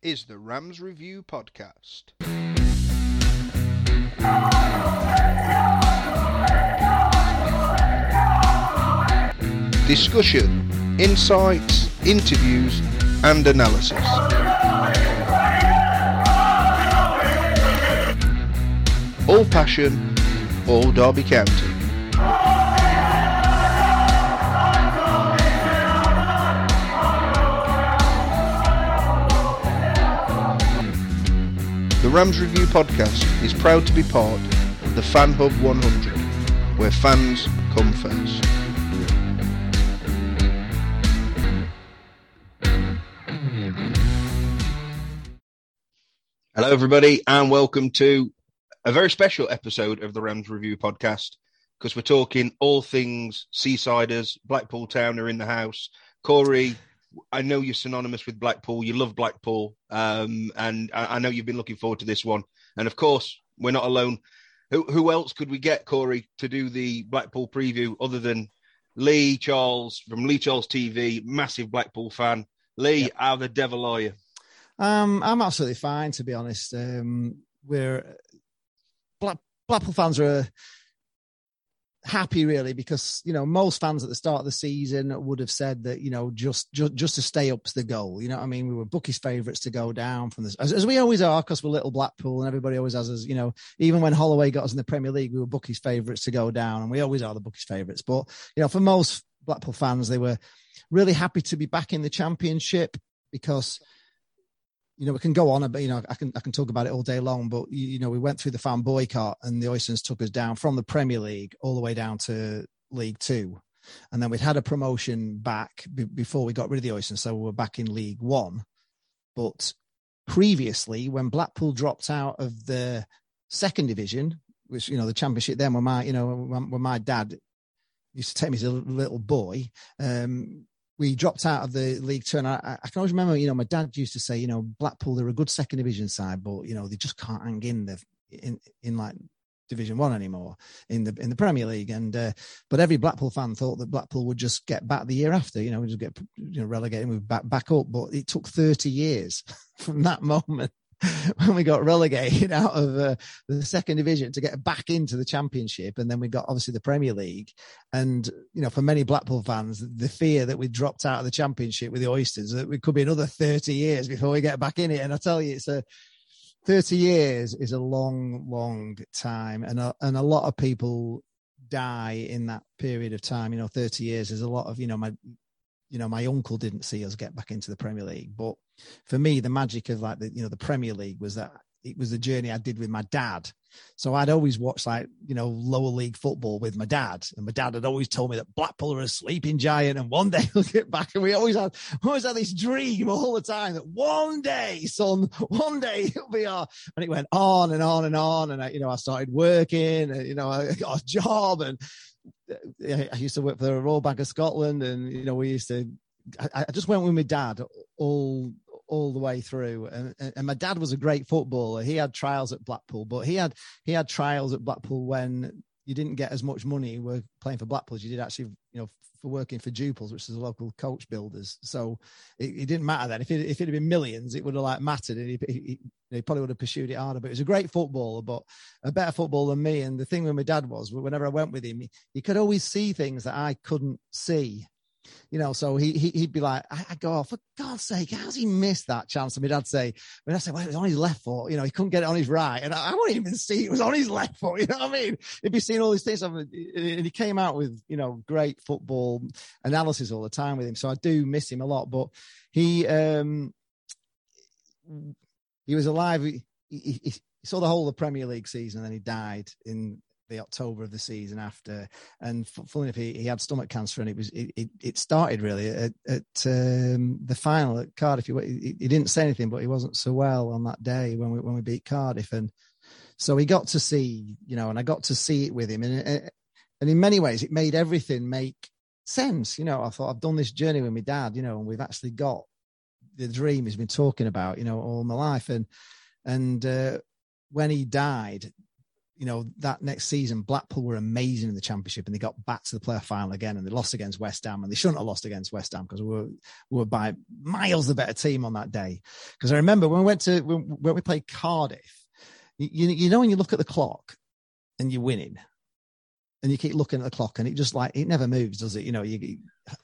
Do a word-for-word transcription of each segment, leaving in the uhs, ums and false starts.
is the Rams Review Podcast. Discussion, insights, interviews, and analysis. All passion, all Derby County. The Rams Review Podcast is proud to be part of the Fan Hub one hundred, where fans come first. Hello everybody and welcome to a very special episode of the Rams Review Podcast, because we're talking all things Seasiders. Blackpool Town are in the house. Corey, I know you're synonymous with Blackpool. You love Blackpool. Um, and I, I know you've been looking forward to this one. And of course, we're not alone. Who, who else could we get, Corey, to do the Blackpool preview other than Lee Charles from Lee Charles T V, massive Blackpool fan. Lee, yep. How the devil are you? Um, I'm absolutely fine, to be honest. Um, we're Black, Blackpool fans are... Uh, happy really, because you know most fans at the start of the season would have said that you know just just, just to stay up's the goal. You know what I mean? We were bookies' favourites to go down from this, as, as we always are, because we're little Blackpool and everybody always has us. You know, even when Holloway got us in the Premier League, we were bookies' favourites to go down, and we always are the bookies' favourites. But you know, for most Blackpool fans, they were really happy to be back in the Championship because. You know, we can go on, but, you know, I can I can talk about it all day long, but, you know, we went through the fan boycott and the Oystons took us down from the Premier League all the way down to League Two. And then we'd had a promotion back b- before we got rid of the Oystons, so we were back in League One. But previously, when Blackpool dropped out of the second division, which, you know, the Championship then, when my, you know, when, when my dad used to take me as a little boy, um, we dropped out of the League Two, and I, I can always remember, you know, my dad used to say, you know, Blackpool, they're a good second division side, but, you know, they just can't hang in the in, in like Division One anymore in the in the Premier League. And uh, but every Blackpool fan thought that Blackpool would just get back the year after, you know, we just get you know relegated, we back back up. But it took thirty years from that moment when we got relegated out of uh, the second division to get back into the Championship. And then we got obviously the Premier League, and you know, for many Blackpool fans, the fear that we dropped out of the Championship with the Oystons, that it could be another thirty years before we get back in it. And I tell you, it's a thirty years is a long, long time, and a, and a lot of people die in that period of time. You know, thirty years is a lot of, you know, my You know, my uncle didn't see us get back into the Premier League. But for me, the magic of like the, you know, the Premier League was that it was the journey I did with my dad. So I'd always watched like, you know, lower league football with my dad. And my dad had always told me that Blackpool are a sleeping giant and one day we'll get back. And we always had, we always had this dream all the time that one day, son, one day it'll be our, and it went on and on and on. And I, you know, I started working and, you know, I got a job, and I used to work for the Royal Bank of Scotland, and you know we used to. I, I just went with my dad all all the way through, and, and my dad was a great footballer. He had trials at Blackpool, but he had he had trials at Blackpool when you didn't get as much money work playing for Blackpool as you did actually, you know, for working for Jupils, which is a local coach builders. So it, it didn't matter then. If it if it had been millions, it would have like mattered, and he, he, he probably would have pursued it harder. But he was a great footballer, but a better footballer than me. And the thing with my dad was, whenever I went with him, he, he could always see things that I couldn't see. You know, so he, he, he'd be like, I, I go, oh, for God's sake, how's he missed that chance? And my dad'd say, my dad said, well, it was on his left foot. You know, he couldn't get it on his right. And I, I wouldn't even see it was on his left foot. You know what I mean? He'd be seeing all these things. And he came out with, you know, great football analysis all the time with him. So I do miss him a lot. But he um, he was alive. He, he, he saw the whole of the Premier League season, and then he died in the October of the season after, and funnily enough, he, he had stomach cancer, and it was it it, it started really at, at um, the final at Cardiff. He, he, he didn't say anything, but he wasn't so well on that day when we when we beat Cardiff, and so he got to see, you know, and I got to see it with him, and and in many ways it made everything make sense. You know, I thought I've done this journey with my dad, you know, and we've actually got the dream he's been talking about, you know, all my life, and and uh, when he died. you know, that next season, Blackpool were amazing in the Championship and they got back to the playoff final again and they lost against West Ham, and they shouldn't have lost against West Ham because we were, we were by miles the better team on that day. Because I remember when we went to, when, when we played Cardiff, you, you know, when you look at the clock and you're winning and you keep looking at the clock and it just like, it never moves, does it? You know, you, you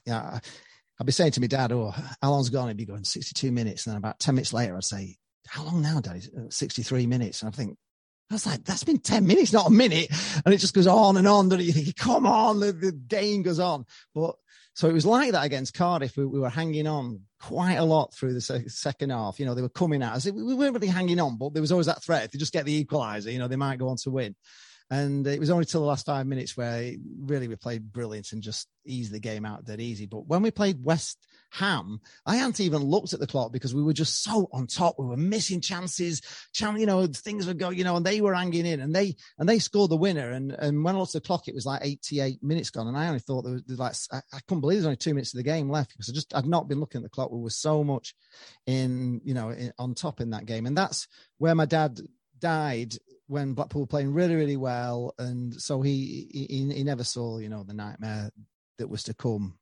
know, I'd be saying to my dad, oh, how long's gone? He'd be going sixty-two minutes. And then about ten minutes later, I'd say, how long now, Dad? sixty-three minutes. And I think, I was like, that's been ten minutes, not a minute. And it just goes on and on. And you think, come on, the, the game goes on. But so it was like that against Cardiff. We, we were hanging on quite a lot through the se- second half. You know, they were coming at us. We weren't really hanging on, but there was always that threat. If they just get the equaliser, you know, they might go on to win. And it was only till the last five minutes where it, really we played brilliant and just eased the game out dead easy. But when we played West Ham, I hadn't even looked at the clock because we were just so on top. We were missing chances, you know, things were going, you know, and they were hanging in and they and they scored the winner. And and when I looked at the clock, it was like eighty-eight minutes gone. And I only thought there was like, I, I couldn't believe there's only two minutes of the game left because I just, I'd not been looking at the clock. We were so much in, you know, in, on top in that game. And that's where my dad died, when Blackpool were playing really, really well. And so he, he, he never saw, you know, the nightmare that was to come.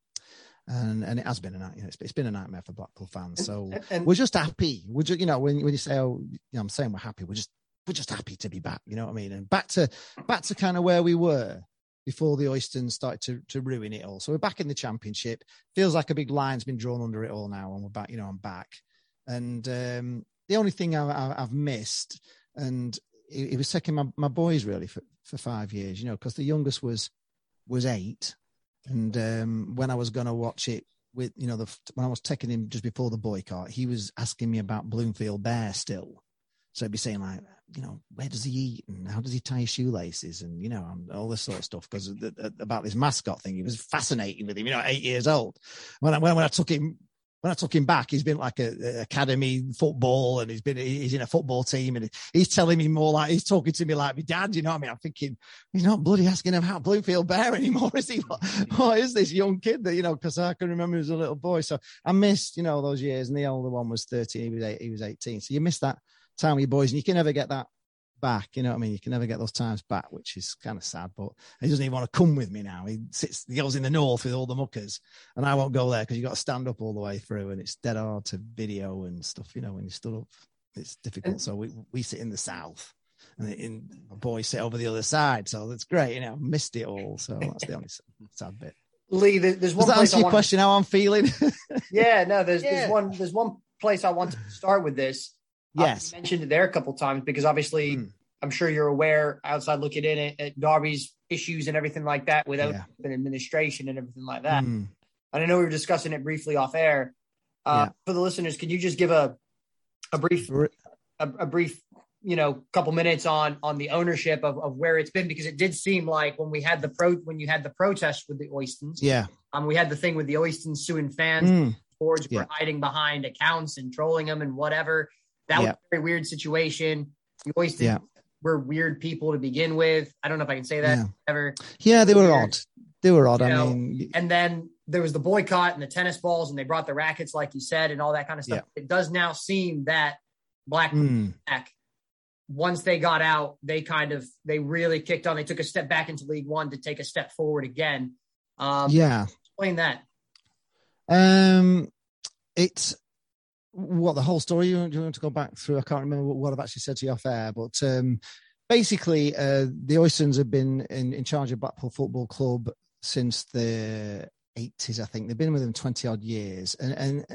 And and it has been a nightmare. You know, it's, it's been a nightmare for Blackpool fans. So and, and, we're just happy. We're just, you know, when, when you say, oh, you know, I'm saying we're happy, we're just, we're just happy to be back. You know what I mean? And back to, back to kind of where we were before the Oyston started to, to ruin it all. So we're back in the Championship. Feels like a big line's been drawn under it all now. And we're back, you know, I'm back. And um, the only thing I, I, I've missed, and it was taking my, my boys really for, for five years, you know, because the youngest was was eight, and um, when I was going to watch it with, you know, the, when I was taking him just before the boycott, he was asking me about Bloomfield Bear still, so he'd be saying like, you know, where does he eat and how does he tie his shoelaces and you know and all this sort of stuff because about this mascot thing. He was fascinating with him, you know, eight years old. When I, when, when I took him. When I took him back, he's been like a, a academy football, and he's been he's in a football team, and he's telling me more like he's talking to me like my dad. You know what I mean? I'm thinking he's not bloody asking him about Bloomfield Bear anymore, is he? What, what is this young kid that you know? Because I can remember he was a little boy, so I missed you know those years. And the older one was thirteen; he was eight, he was eighteen. So you miss that time with your boys, and you can never get that back. You know what I mean? You can never get those times back, which is kind of sad. But he doesn't even want to come with me now. He sits, he goes in the north with all the muckers, and I won't go there because you got to stand up all the way through, and it's dead hard to video and stuff. You know, when you stood up, it's difficult. So we we sit in the south, and in my boys sit over the other side. So that's great. You know, missed it all. So that's the only sad bit. Lee, there's one. Does that answer your question? How I'm feeling? Yeah, no. There's yeah. there's one there's one place I want to start with this. Yes, I mentioned it there a couple of times because obviously mm. I'm sure you're aware outside looking in at, at Derby's issues and everything like that without yeah. an administration and everything like that. Mm. And I know we were discussing it briefly off air. Uh, yeah. For the listeners, can you just give a a brief a, a brief you know couple minutes on on the ownership of, of where it's been, because it did seem like when we had the pro when you had the protest with the Oystons, yeah, um, we had the thing with the Oystons suing fans, mm. boards yeah. were hiding behind accounts and trolling them and whatever. That yeah. was a very weird situation. You always think yeah. we're weird people to begin with. I don't know if I can say that yeah. ever. Yeah, they were weird. odd. They were odd. You I know? mean, and then there was the boycott and the tennis balls, and they brought the rackets, like you said, and all that kind of stuff. Yeah. It does now seem that Blackpool mm. back. Once they got out, they kind of they really kicked on. They took a step back into League One to take a step forward again. Um, yeah, explain that. Um, it's. What the whole story? You want to go back through? I can't remember what, what I've actually said to you off air, but um, basically, uh, the Oystons have been in, in charge of Blackpool Football Club since the eighties. I think they've been with them twenty odd years, and and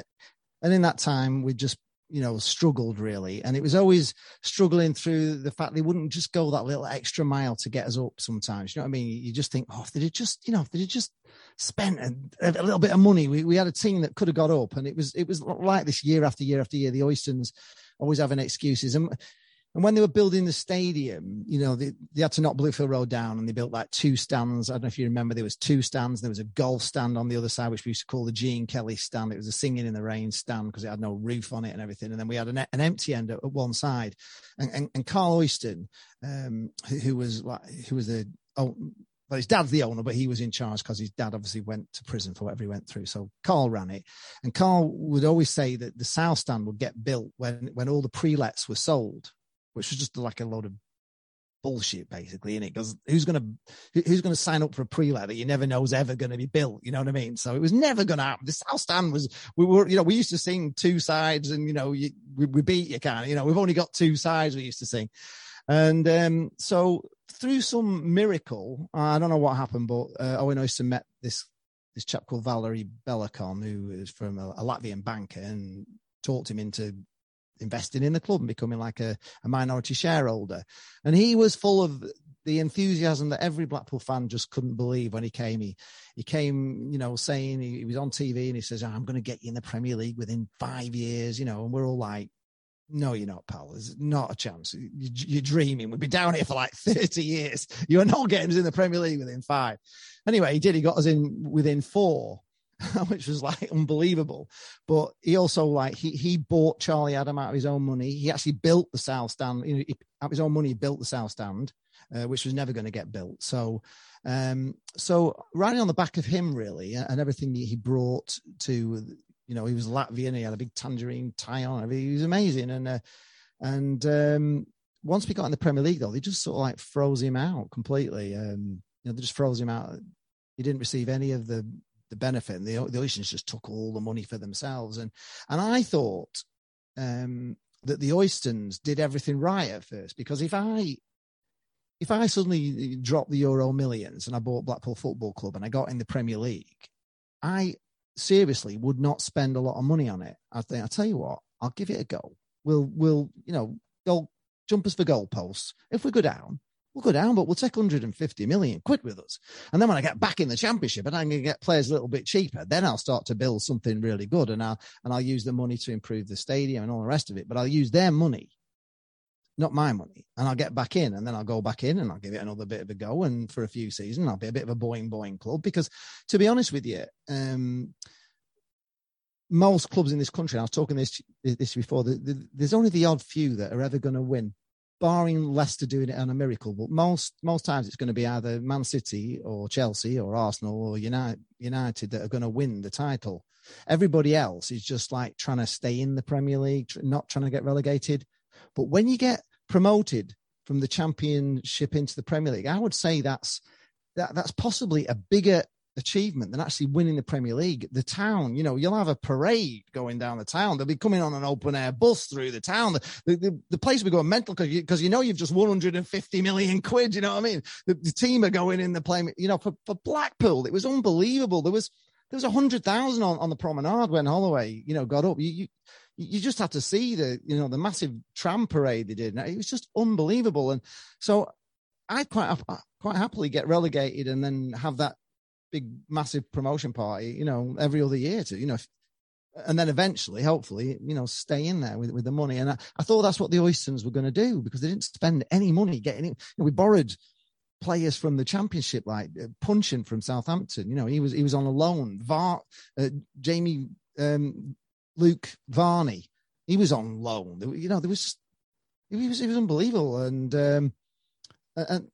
and in that time, we just you know struggled really, and it was always struggling through the fact they wouldn't just go that little extra mile to get us up. Sometimes, you know what I mean? You just think, oh, if they'd just you know, if they'd just spent a, a little bit of money. We we had a team that could have got up, and it was it was like this year after year after year. The Oystons always having excuses, and and when they were building the stadium, you know they, they had to knock Bloomfield Road down, and they built like two stands. I don't know if you remember, there was two stands. There was a golf stand on the other side, which we used to call the Gene Kelly stand. It was a singing in the rain stand because it had no roof on it and everything. And then we had an, an empty end at, at one side, and and, and Carl Oyston, um, who, who was like who was the oh. But his dad's the owner, but he was in charge because his dad obviously went to prison for whatever he went through. So Carl ran it. And Carl would always say that the South Stand would get built when, when all the pre-lets were sold, which was just like a load of bullshit, basically, isn't it? Because who's gonna who's gonna sign up for a pre-let that you never know is ever gonna be built? You know what I mean? So it was never gonna happen. The South Stand was, we were, you know, we used to sing two sides, and you know, you, we, we beat you, kind of. You know, we've only got two sides. We used to sing, and um, so through some miracle, I don't know what happened, but uh, Owen Oyston met this this chap called Valeri Belokon, who is from a, a Latvian banker, and talked him into investing in the club and becoming like a, a minority shareholder. And he was full of the enthusiasm that every Blackpool fan just couldn't believe when he came. He he came, you know, saying he, he was on T V and he says, oh, I'm going to get you in the Premier League within five years, you know, and we're all like, no, you're not, pal. There's not a chance. You, you're dreaming. We'd be down here for like thirty years. You're not getting us in the Premier League within five. Anyway, he did. He got us in within four, which was like unbelievable. But he also like he he bought Charlie Adam out of his own money. He actually built the South Stand, you know, he, out of his own money. He built the South Stand, uh, which was never going to get built. So, um, so riding on the back of him really, and everything he brought to, you know, he was Latvian. He had a big tangerine tie on. He was amazing. And uh, and um, once we got in the Premier League though, they just sort of like froze him out completely. Um, you know, they just froze him out. He didn't receive any of the the benefit, and the, the Oystons just took all the money for themselves. And and I thought um, that the Oystons did everything right at first, because if I if I suddenly dropped the Euro Millions and I bought Blackpool Football Club and I got in the Premier League, I seriously would not spend a lot of money on it. I think, I'll tell you what, I'll give it a go. We'll, we'll you know, goal, jumpers for goalposts. If we go down, we'll go down, but we'll take one hundred fifty million quid with us. And then when I get back in the Championship and I can get players a little bit cheaper, then I'll start to build something really good. And I'll, and I'll use the money to improve the stadium and all the rest of it. But I'll use their money, not my money. And I'll get back in, and then I'll go back in and I'll give it another bit of a go. And for a few seasons, I'll be a bit of a boing boing club. Because to be honest with you, um, most clubs in this country, I was talking this, this before, the, the, there's only the odd few that are ever going to win, barring Leicester doing it on a miracle. But most most times it's going to be either Man City or Chelsea or Arsenal or United, United that are going to win the title. Everybody else is just like trying to stay in the Premier League, not trying to get relegated. But when you get promoted from the Championship into the Premier League, I would say that's that, that's possibly a bigger achievement than actually winning the Premier League. The town, you know, you'll have a parade going down the town. They'll be coming on an open air bus through the town. The, the, the place will go mental, because you, you know you've just won one hundred fifty million quid. You know what I mean? The, the team are going in the play. You know, for, for Blackpool, it was unbelievable. There was there was one hundred thousand on, on the promenade when Holloway, you know, got up. You, you you just had to see the, you know, the massive tram parade they did. It was just unbelievable. And so I'd quite quite happily get relegated and then have that big, massive promotion party, you know, every other year to, you know, and then eventually, hopefully, you know, stay in there with, with the money. And I, I thought that's what the Oystons were going to do, because they didn't spend any money getting it. You know, we borrowed players from the Championship, like uh, Punchin from Southampton. You know, he was he was on a loan. Var, uh, Jamie, um, Luke Varney, he was on loan. You know, there was, it was, it was unbelievable. And, um, and,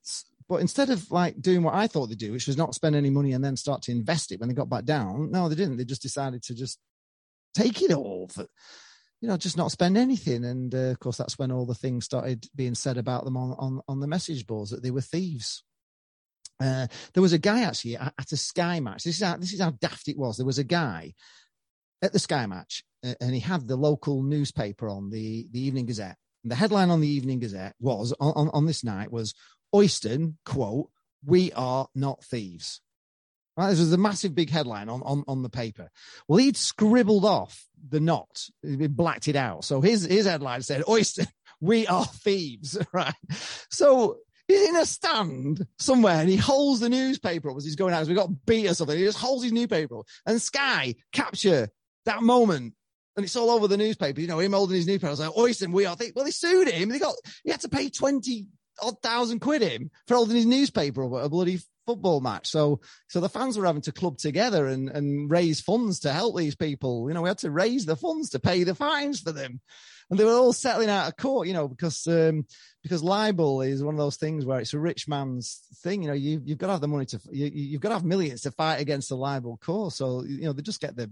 but instead of like doing what I thought they'd do, which was not spend any money and then start to invest it when they got back down, no, they didn't. They just decided to just take it all, for, you know, just not spend anything. And uh, of course, that's when all the things started being said about them on, on, on the message boards, that they were thieves. Uh, there was a guy actually at, at a Sky match. This is how, this is how daft it was. There was a guy at the Sky match, uh, and he had the local newspaper on, the, the Evening Gazette. And the headline on the Evening Gazette was on, on, on this night was, Oyston, quote, we are not thieves. Right? This was a massive big headline on, on, on the paper. Well, he'd scribbled off the not, he blacked it out. So his, his headline said, Oyston, we are thieves. Right. So he's in a stand somewhere and he holds the newspaper up as he's going out. We got beat or something. He just holds his newspaper up. And Sky capture that moment. And it's all over the newspaper. You know, him holding his newspaper. I was like, Oyston, we are thieves. Well, they sued him. They got, he had to pay twenty odd thousand quid him for holding his newspaper up at a bloody football match. So, so the fans were having to club together and, and raise funds to help these people. You know, we had to raise the funds to pay the fines for them. And they were all settling out of court, you know, because, um, because libel is one of those things where it's a rich man's thing. You know, you, you've got to have the money to, you, you've got to have millions to fight against the libel cause. So, you know, they just get the,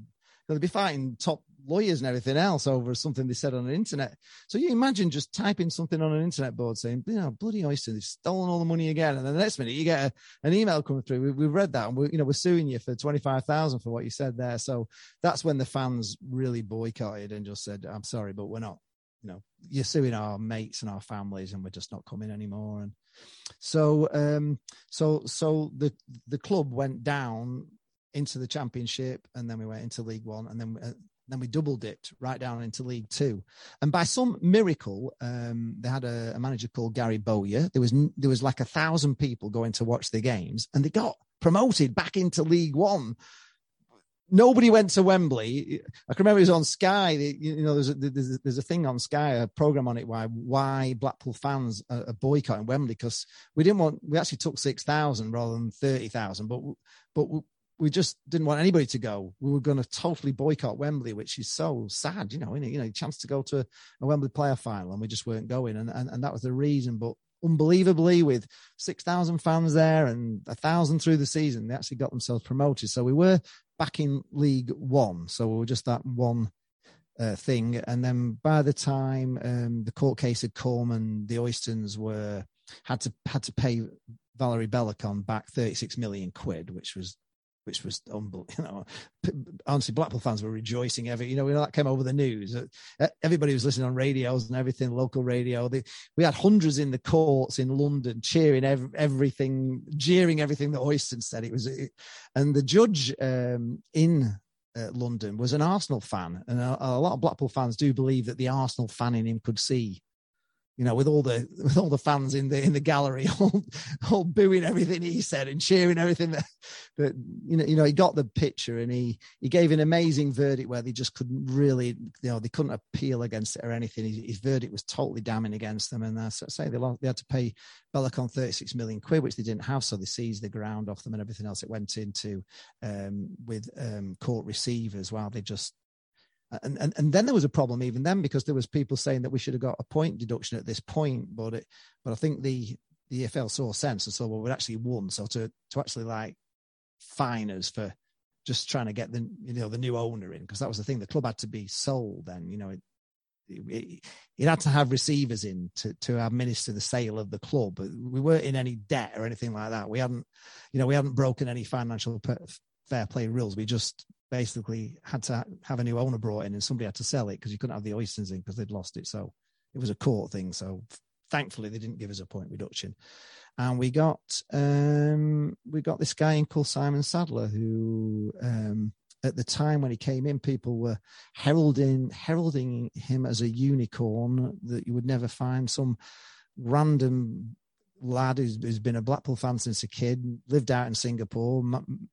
they'll be fighting top lawyers and everything else over something they said on the internet. So you imagine just typing something on an internet board saying, you know, bloody Oyston, they've stolen all the money again. And then the next minute you get a, an email coming through. We, we've read that and we're, you know, we're suing you for twenty-five thousand for what you said there. So that's when the fans really boycotted and just said, I'm sorry, but we're not, you know, you're suing our mates and our families and we're just not coming anymore. And so, um, so, so the, the club went down into the Championship and then we went into League One and then, uh, then we double dipped right down into League Two. And by some miracle, um, they had a, a manager called Gary Bowyer. There was, there was like a thousand people going to watch the games and they got promoted back into League One. Nobody went to Wembley. I can remember it was on Sky. You know, there's a, there's a, there's a thing on Sky, a program on it, why why Blackpool fans are boycotting Wembley, because we didn't want. We actually took six thousand rather than thirty thousand, but but we, we just didn't want anybody to go. We were going to totally boycott Wembley, which is so sad, you know. You know, a chance to go to a, a Wembley playoff final, and we just weren't going, and and, and that was the reason. But unbelievably, with six thousand fans there and a thousand through the season, they actually got themselves promoted. So we were back in League One. So we were just that one uh, thing. And then by the time um, the court case had come and the Oystons were, had to, had to pay Valeri Belokon back thirty-six million quid, which was, which was unbelievable. You know, honestly, Blackpool fans were rejoicing. Every, you know, when that came over the news, everybody was listening on radios and everything, local radio. They, we had hundreds in the courts in London cheering ev- everything, jeering everything that Oyston said. It was, it, and the judge um, in uh, London was an Arsenal fan, and a, a lot of Blackpool fans do believe that the Arsenal fan in him could see, you know, with all the with all the fans in the in the gallery, all, all booing everything he said and cheering everything that, that you know, you know, he got the picture and he he gave an amazing verdict where they just couldn't really, you know, they couldn't appeal against it or anything. His, his verdict was totally damning against them, and as I say, they they had to pay Belokon thirty-six million quid, which they didn't have, so they seized the ground off them and everything else. It went into um, with um, court receivers while they just. And, and and then there was a problem even then, because there was people saying that we should have got a point deduction at this point, but it, but I think the the E F L saw sense and saw, well, we'd actually won, so to to actually like fine us for just trying to get the, you know, the new owner in, because that was the thing, the club had to be sold then, you know, it it, it had to have receivers in to to administer the sale of the club, but we weren't in any debt or anything like that. We hadn't, you know, we hadn't broken any financial fair play rules. We just basically had to have a new owner brought in and somebody had to sell it because you couldn't have the Oystons in because they'd lost it. So it was a court thing. So thankfully they didn't give us a point reduction. And we got, um, we got this guy in called Simon Sadler who, um, at the time when he came in, people were heralding, heralding him as a unicorn that you would never find. Some random lad who's, who's been a Blackpool fan since a kid, lived out in Singapore, m-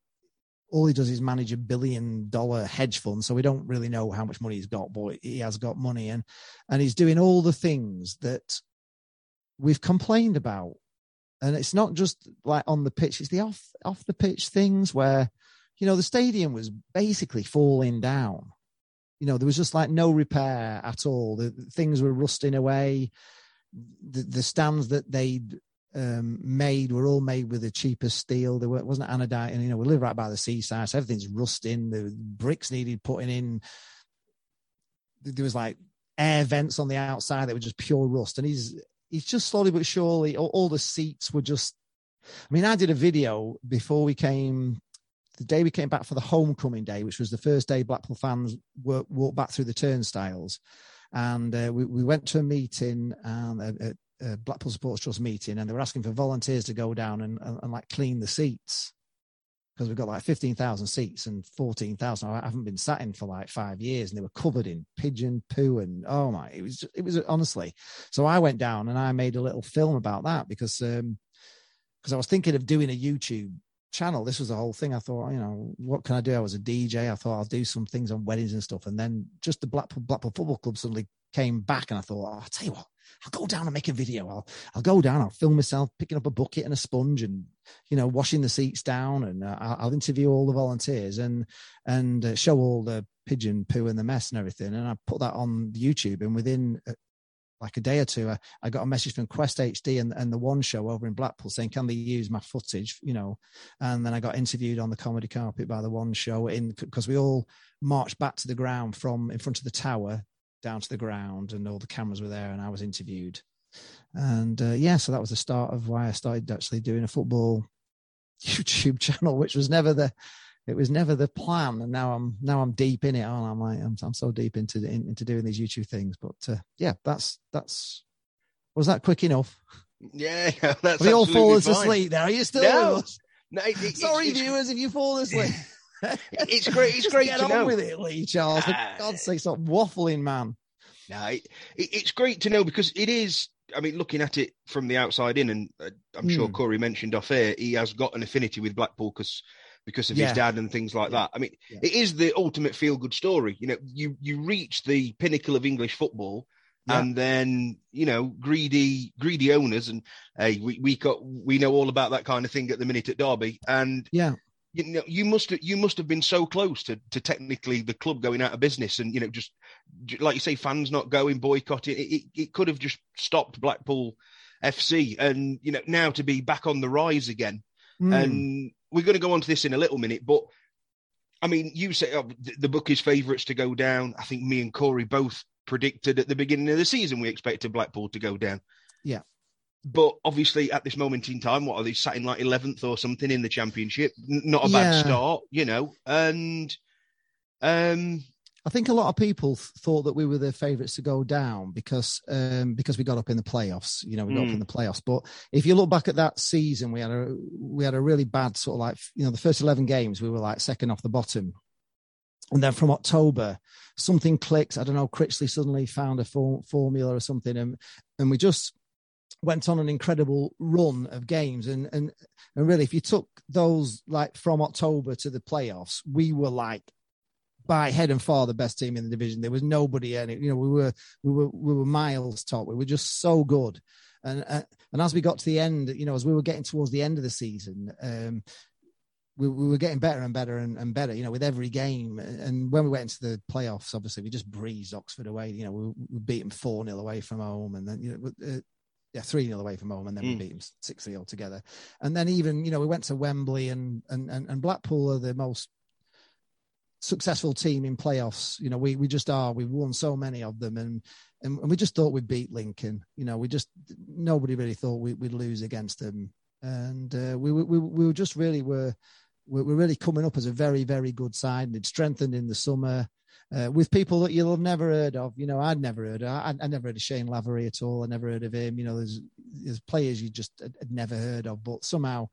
all he does is manage a billion dollar hedge fund. So we don't really know how much money he's got, but he has got money, and, and he's doing all the things that we've complained about. And it's not just like on the pitch, it's the off, off the pitch things where, you know, the stadium was basically falling down. You know, there was just like no repair at all. The, the things were rusting away. The, the stands that they'd, um made were all made with the cheapest steel. There wasn't anodized, and you know, we live right by the seaside, so everything's rusting. The bricks needed putting in. There was like air vents on the outside that were just pure rust, and he's he's just slowly but surely all, all the seats were just, I mean, I did a video before we came, the day we came back for the homecoming day, which was the first day Blackpool fans were, walked back through the turnstiles, and uh, we, we went to a meeting and uh, Uh, Blackpool Supporters Trust meeting, and they were asking for volunteers to go down and, and, and like clean the seats, because we've got like fifteen thousand seats and fourteen thousand I haven't been sat in for like five years, and they were covered in pigeon poo and oh my, it was it was honestly. So I went down and I made a little film about that, because um because I was thinking of doing a YouTube channel. This was the whole thing. I thought, you know, what can I do? I was a D J. I thought I'll do some things on weddings and stuff, and then just the Blackpool Blackpool Football Club suddenly came back, and I thought, oh, I'll tell you what, I'll go down and make a video. I'll I'll go down. I'll film myself picking up a bucket and a sponge, and you know, washing the seats down. And uh, I'll interview all the volunteers and and uh, show all the pigeon poo and the mess and everything. And I put that on YouTube, and within uh, like a day or two, I, I got a message from Quest H D and, and the One Show over in Blackpool saying, can they use my footage, you know? And then I got interviewed on the comedy carpet by the One Show in, because we all marched back to the ground from in front of the tower down to the ground, and all the cameras were there, and I was interviewed. And uh, yeah, so that was the start of why I started actually doing a football YouTube channel, which was never the, it was never the plan. And now I'm, now I'm deep in it. And I'm like, I'm, I'm so deep into the, into doing these YouTube things. But uh, yeah, that's, that's, was that quick enough? Yeah. That's we all fallen asleep now. Are you still no. with us? No, it, it, Sorry it's, viewers, it's, if you fall asleep. It's great. It's great get to on know. With it, Lee Charles. For uh, God's sake, stop waffling, man. No, it, it, it's great to know, because it is, I mean, looking at it from the outside in, and uh, I'm mm. sure Corey mentioned off air, he has got an affinity with Blackpool because because of yeah. his dad and things like yeah. that. I mean, yeah. it is the ultimate feel-good story. You know, you, you reach the pinnacle of English football, yeah. and then, you know, greedy greedy owners, and hey, we we got we know all about that kind of thing at the minute at Derby, and yeah. You know, you must you must have been so close to, to technically the club going out of business, and you know, just like you say, fans not going, boycotting. It, it, it could have just stopped Blackpool F C, and you know, now to be back on the rise again. Mm. And we're going to go on to this in a little minute, but I mean, you say oh, the, the book is favourites to go down. I think me and Corey both predicted at the beginning of the season we expected Blackpool to go down. Yeah. But obviously, at this moment in time, what are they sat in like eleventh or something in the Championship? Not a bad yeah. start, you know. And um, I think a lot of people th- thought that we were the favourites to go down because um, because we got up in the playoffs. You know, we got mm. up in the playoffs. But if you look back at that season, we had a we had a really bad sort of like you know the first eleven games we were like second off the bottom. And then from October, something clicked. I don't know. Critchley suddenly found a for- formula or something, and and we just. went on an incredible run of games. And, and, and really, if you took those like from October to the playoffs, we were like by head and far the best team in the division. There was nobody, and you know, we were, we were, we were miles top. We were just so good. And, uh, and as we got to the end, you know, as we were getting towards the end of the season, um, we, we were getting better and better and, and better, you know, with every game. And when we went into the playoffs, obviously we just breezed Oxford away, you know, we, we beat them four nil away from home. And then, you know, uh, Yeah, three nil away from home, and then mm. we beat them six three altogether. And then even, you know, we went to Wembley, and and and Blackpool are the most successful team in playoffs. You know, we we just are. We've won so many of them, and and, and we just thought we beat Lincoln. You know, we just, nobody really thought we, we'd lose against them. And uh, we, we we were just really, were we're really coming up as a very, very good side, and it strengthened in the summer. Uh, with people that you'll have never heard of, you know, I'd never heard of, I, I never heard of Shane Lavery at all. I never heard of him. You know, there's there's players you just had never heard of, but somehow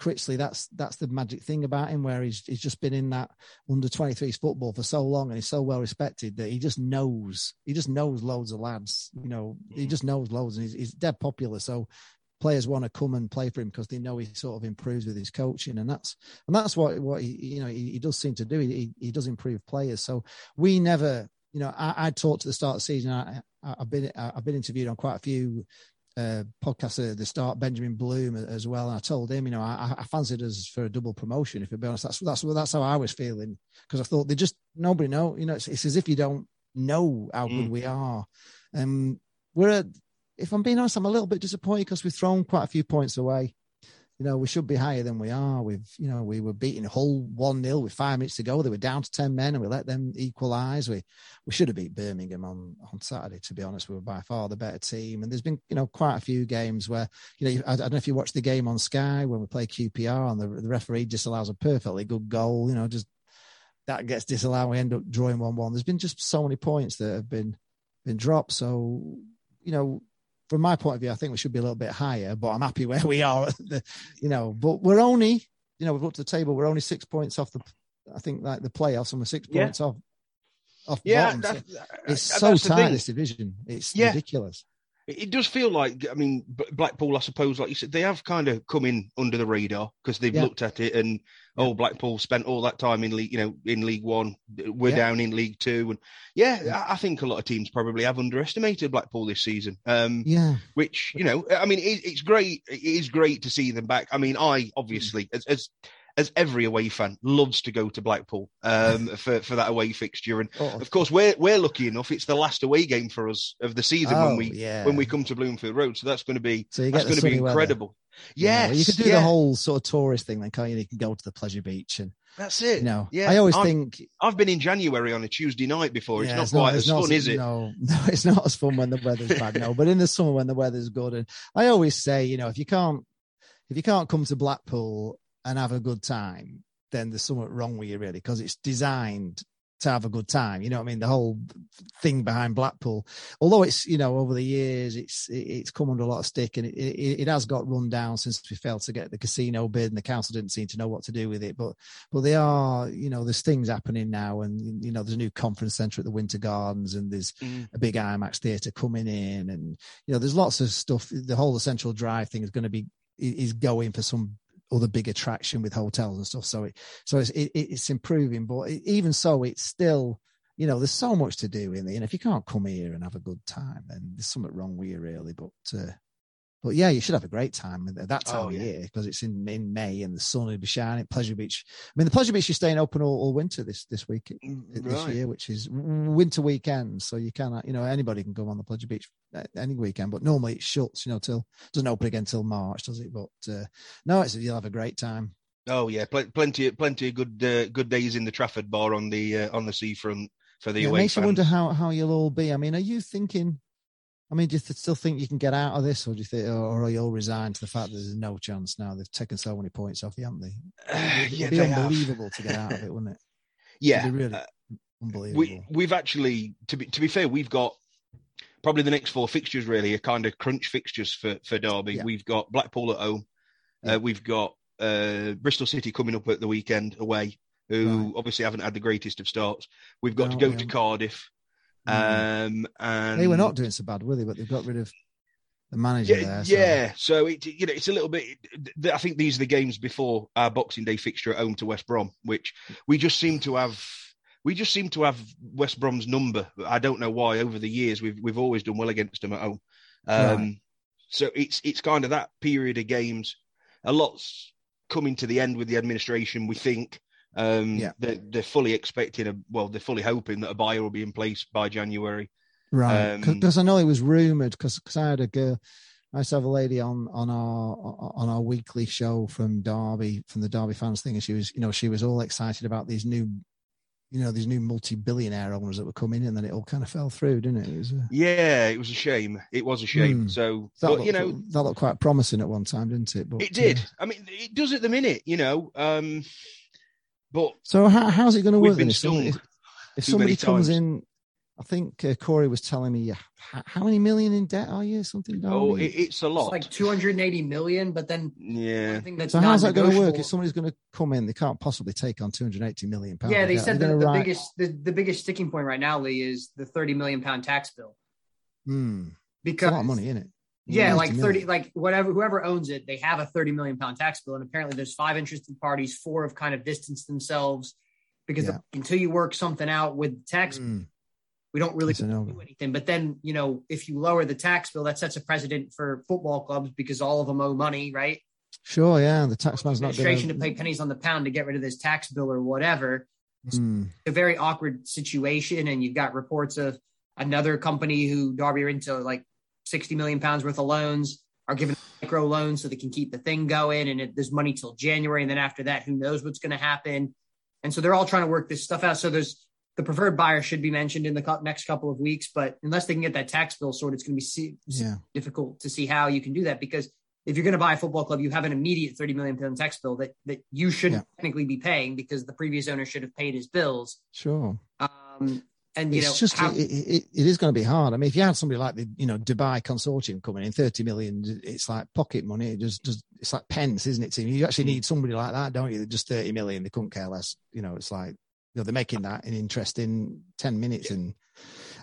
Critchley, that's that's the magic thing about him, where he's he's just been in that under twenty-threes football for so long, and he's so well respected that he just knows, he just knows loads of lads. You know, mm. he just knows loads, and he's, he's dead popular. So players want to come and play for him because they know he sort of improves with his coaching, and that's and that's what what he, you know he, he does seem to do. He he does improve players. So we never, you know, I, I talked at the start of the season. I, I, I've been I've been interviewed on quite a few uh, podcasts at the start. Benjamin Bloom as well. And I told him, you know, I, I fancied us for a double promotion. If I be honest, that's that's that's how I was feeling, because I thought they just nobody know. You know, it's, it's as if you don't know how mm. good we are, and um, we're at. If I'm being honest, I'm a little bit disappointed because we've thrown quite a few points away. You know, we should be higher than we are. We've, you know, we were beating Hull one nil with five minutes to go. They were down to ten men, and we let them equalise. We we should have beat Birmingham on, on Saturday, to be honest. We were by far the better team. And there's been, you know, quite a few games where, you know, I, I don't know if you watched the game on Sky when we play Q P R, and the, the referee disallows a perfectly good goal. You know, just that gets disallowed. We end up drawing one one. There's been just so many points that have been been dropped. So, you know, from my point of view, I think we should be a little bit higher, but I'm happy where we are, the, you know, but we're only, you know, we've looked at the table. We're only six points off the, I think like the playoffs, and we're six yeah. points off. off yeah. Bottom. That's, so it's so tight, this division. It's yeah. ridiculous. It does feel like, I mean, Blackpool, I suppose, like you said, they have kind of come in under the radar because they've yeah. looked at it and, oh, Blackpool spent all that time in league, you know, in League One. We're yeah. down in League Two. And yeah, yeah, I think a lot of teams probably have underestimated Blackpool this season. Um, yeah. Which, you know, I mean, it, it's great. It is great to see them back. I mean, I obviously, mm. as, as as every away fan loves to go to Blackpool um, for, for that away fixture. And oh, of course, we're we're lucky enough; it's the last away game for us of the season oh, when we yeah. when we come to Bloomfield Road. So that's going to be so that's going to be incredible. Weather. Yes, yeah, well, you can do yeah. the whole sort of tourist thing, then, can't you? You can go to the pleasure beach and that's it. You know, yeah, I always I'm, think I've been in January on a Tuesday night before. It's yeah, not it's quite not, as not, fun, is it? No, no, it's not as fun when the weather's bad. No, but in the summer when the weather's good, and I always say, you know, if you can't if you can't come to Blackpool and have a good time, then there's something wrong with you, really, because it's designed to have a good time. You know what I mean? The whole thing behind Blackpool, although it's, you know, over the years, it's it's come under a lot of stick, and it, it, it has got run down since we failed to get the casino bid, and the council didn't seem to know what to do with it. But but they are, you know, there's things happening now, and, you know, there's a new conference centre at the Winter Gardens, and there's mm. a big IMAX theatre coming in, and, you know, there's lots of stuff. The whole Central Drive thing is going to be, is going for some other big attraction with hotels and stuff. So it, so it's, it, it's improving, but it, even so, it's still, you know, there's so much to do in there. And if you can't come here and have a good time, then there's something wrong with you, really. But, uh, but yeah, you should have a great time at that time oh, of yeah. year, because it's in, in May, and the sun will be shining. Pleasure Beach. I mean, the Pleasure Beach is staying open all, all winter this, this week, right. this year, which is winter weekend. So you can, you know, anybody can go on the Pleasure Beach any weekend, but normally it shuts, you know, till, doesn't open again till March, does it? But uh, no, it's, you'll have a great time. Oh yeah. Pl- plenty, plenty of good, uh, good days in the Trafford Bar on the, uh, on the seafront for the yeah, away. It makes fans. You wonder how, how you'll all be. I mean, are you thinking, I mean, do you th- still think you can get out of this, or do you think, or are you all resigned to the fact that there's no chance now? They've taken so many points off you, haven't they? It'd uh, yeah, be they unbelievable have. to get out of it, wouldn't it? Yeah, it'd be really uh, unbelievable. We, we've actually, to be to be fair, we've got probably the next four fixtures really are kind of crunch fixtures for for Derby. Yeah. We've got Blackpool at home, yeah. uh, we've got uh, Bristol City coming up at the weekend away, who right. obviously haven't had the greatest of starts. We've got no, to go to Cardiff. Um, and they were not doing so bad, were they? But they've got rid of the manager yeah, there. So. Yeah, so it, you know, it's a little bit. I think these are the games before our Boxing Day fixture at home to West Brom, which we just seem to have. We just seem to have West Brom's number. I don't know why. Over the years, we've we've always done well against them at home. Um, right. So it's it's kind of that period of games. A lot's coming to the end with the administration, we think. Um, yeah. they're, they're fully expecting, a, well, they're fully hoping that a buyer will be in place by January. Right. Because um, I know it was rumoured, because I had a girl, I used to have a lady on, on our on our weekly show from Derby, from the Derby fans thing, and she was, you know, she was all excited about these new, you know, these new multi-billionaire owners that were coming, and then it all kind of fell through, didn't it? It was a... Yeah, it was a shame. It was a shame. Mm. So, that but, looked, you know... That looked quite promising at one time, didn't it? But, it did. Yeah. I mean, it does at the minute, you know... Um, But so how, how's it going to work then? If somebody, if, if somebody comes in, I think uh, Corey was telling me, how, how many million in debt are you? Something? Oh, it, it's a lot. It's like two hundred eighty million, but then yeah. I think that's so how's that going to work? If somebody's going to come in, they can't possibly take on two hundred eighty million pounds. Yeah, they said that the write... biggest the, the biggest sticking point right now, Lee, is the thirty million pound tax bill. Hmm. Because it's a lot of money, isn't it? Yeah, like thirty, million. Like whatever, whoever owns it, they have a thirty million pound tax bill. And apparently there's five interested parties, four have kind of distanced themselves because yeah. of, until you work something out with the tax, mm. we don't really do anything. But then, you know, if you lower the tax bill, that sets a precedent for football clubs because all of them owe money, right? Sure. Yeah. The tax man's not going administration to pay pennies on the pound to get rid of this tax bill or whatever. Mm. It's a very awkward situation. And you've got reports of another company who Derby are into, like, sixty million pounds worth of loans are given micro loans so they can keep the thing going. And it, there's money till January. And then after that, who knows what's going to happen. And so they're all trying to work this stuff out. So there's the preferred buyer should be mentioned in the co- next couple of weeks, but unless they can get that tax bill sorted, it's going to be see, yeah. difficult to see how you can do that, because if you're going to buy a football club, you have an immediate thirty million pound tax bill that, that you shouldn't yeah. technically be paying because the previous owner should have paid his bills. Sure. Um, And you it's know, just how- it, it, it is going to be hard. I mean, if you had somebody like the you know Dubai consortium coming in, thirty million, it's like pocket money. It just, just it's like pence, isn't it? Team, you actually need somebody like that, don't you? Just thirty million, they couldn't care less. You know, it's like you know, they're making that an interest in ten minutes. And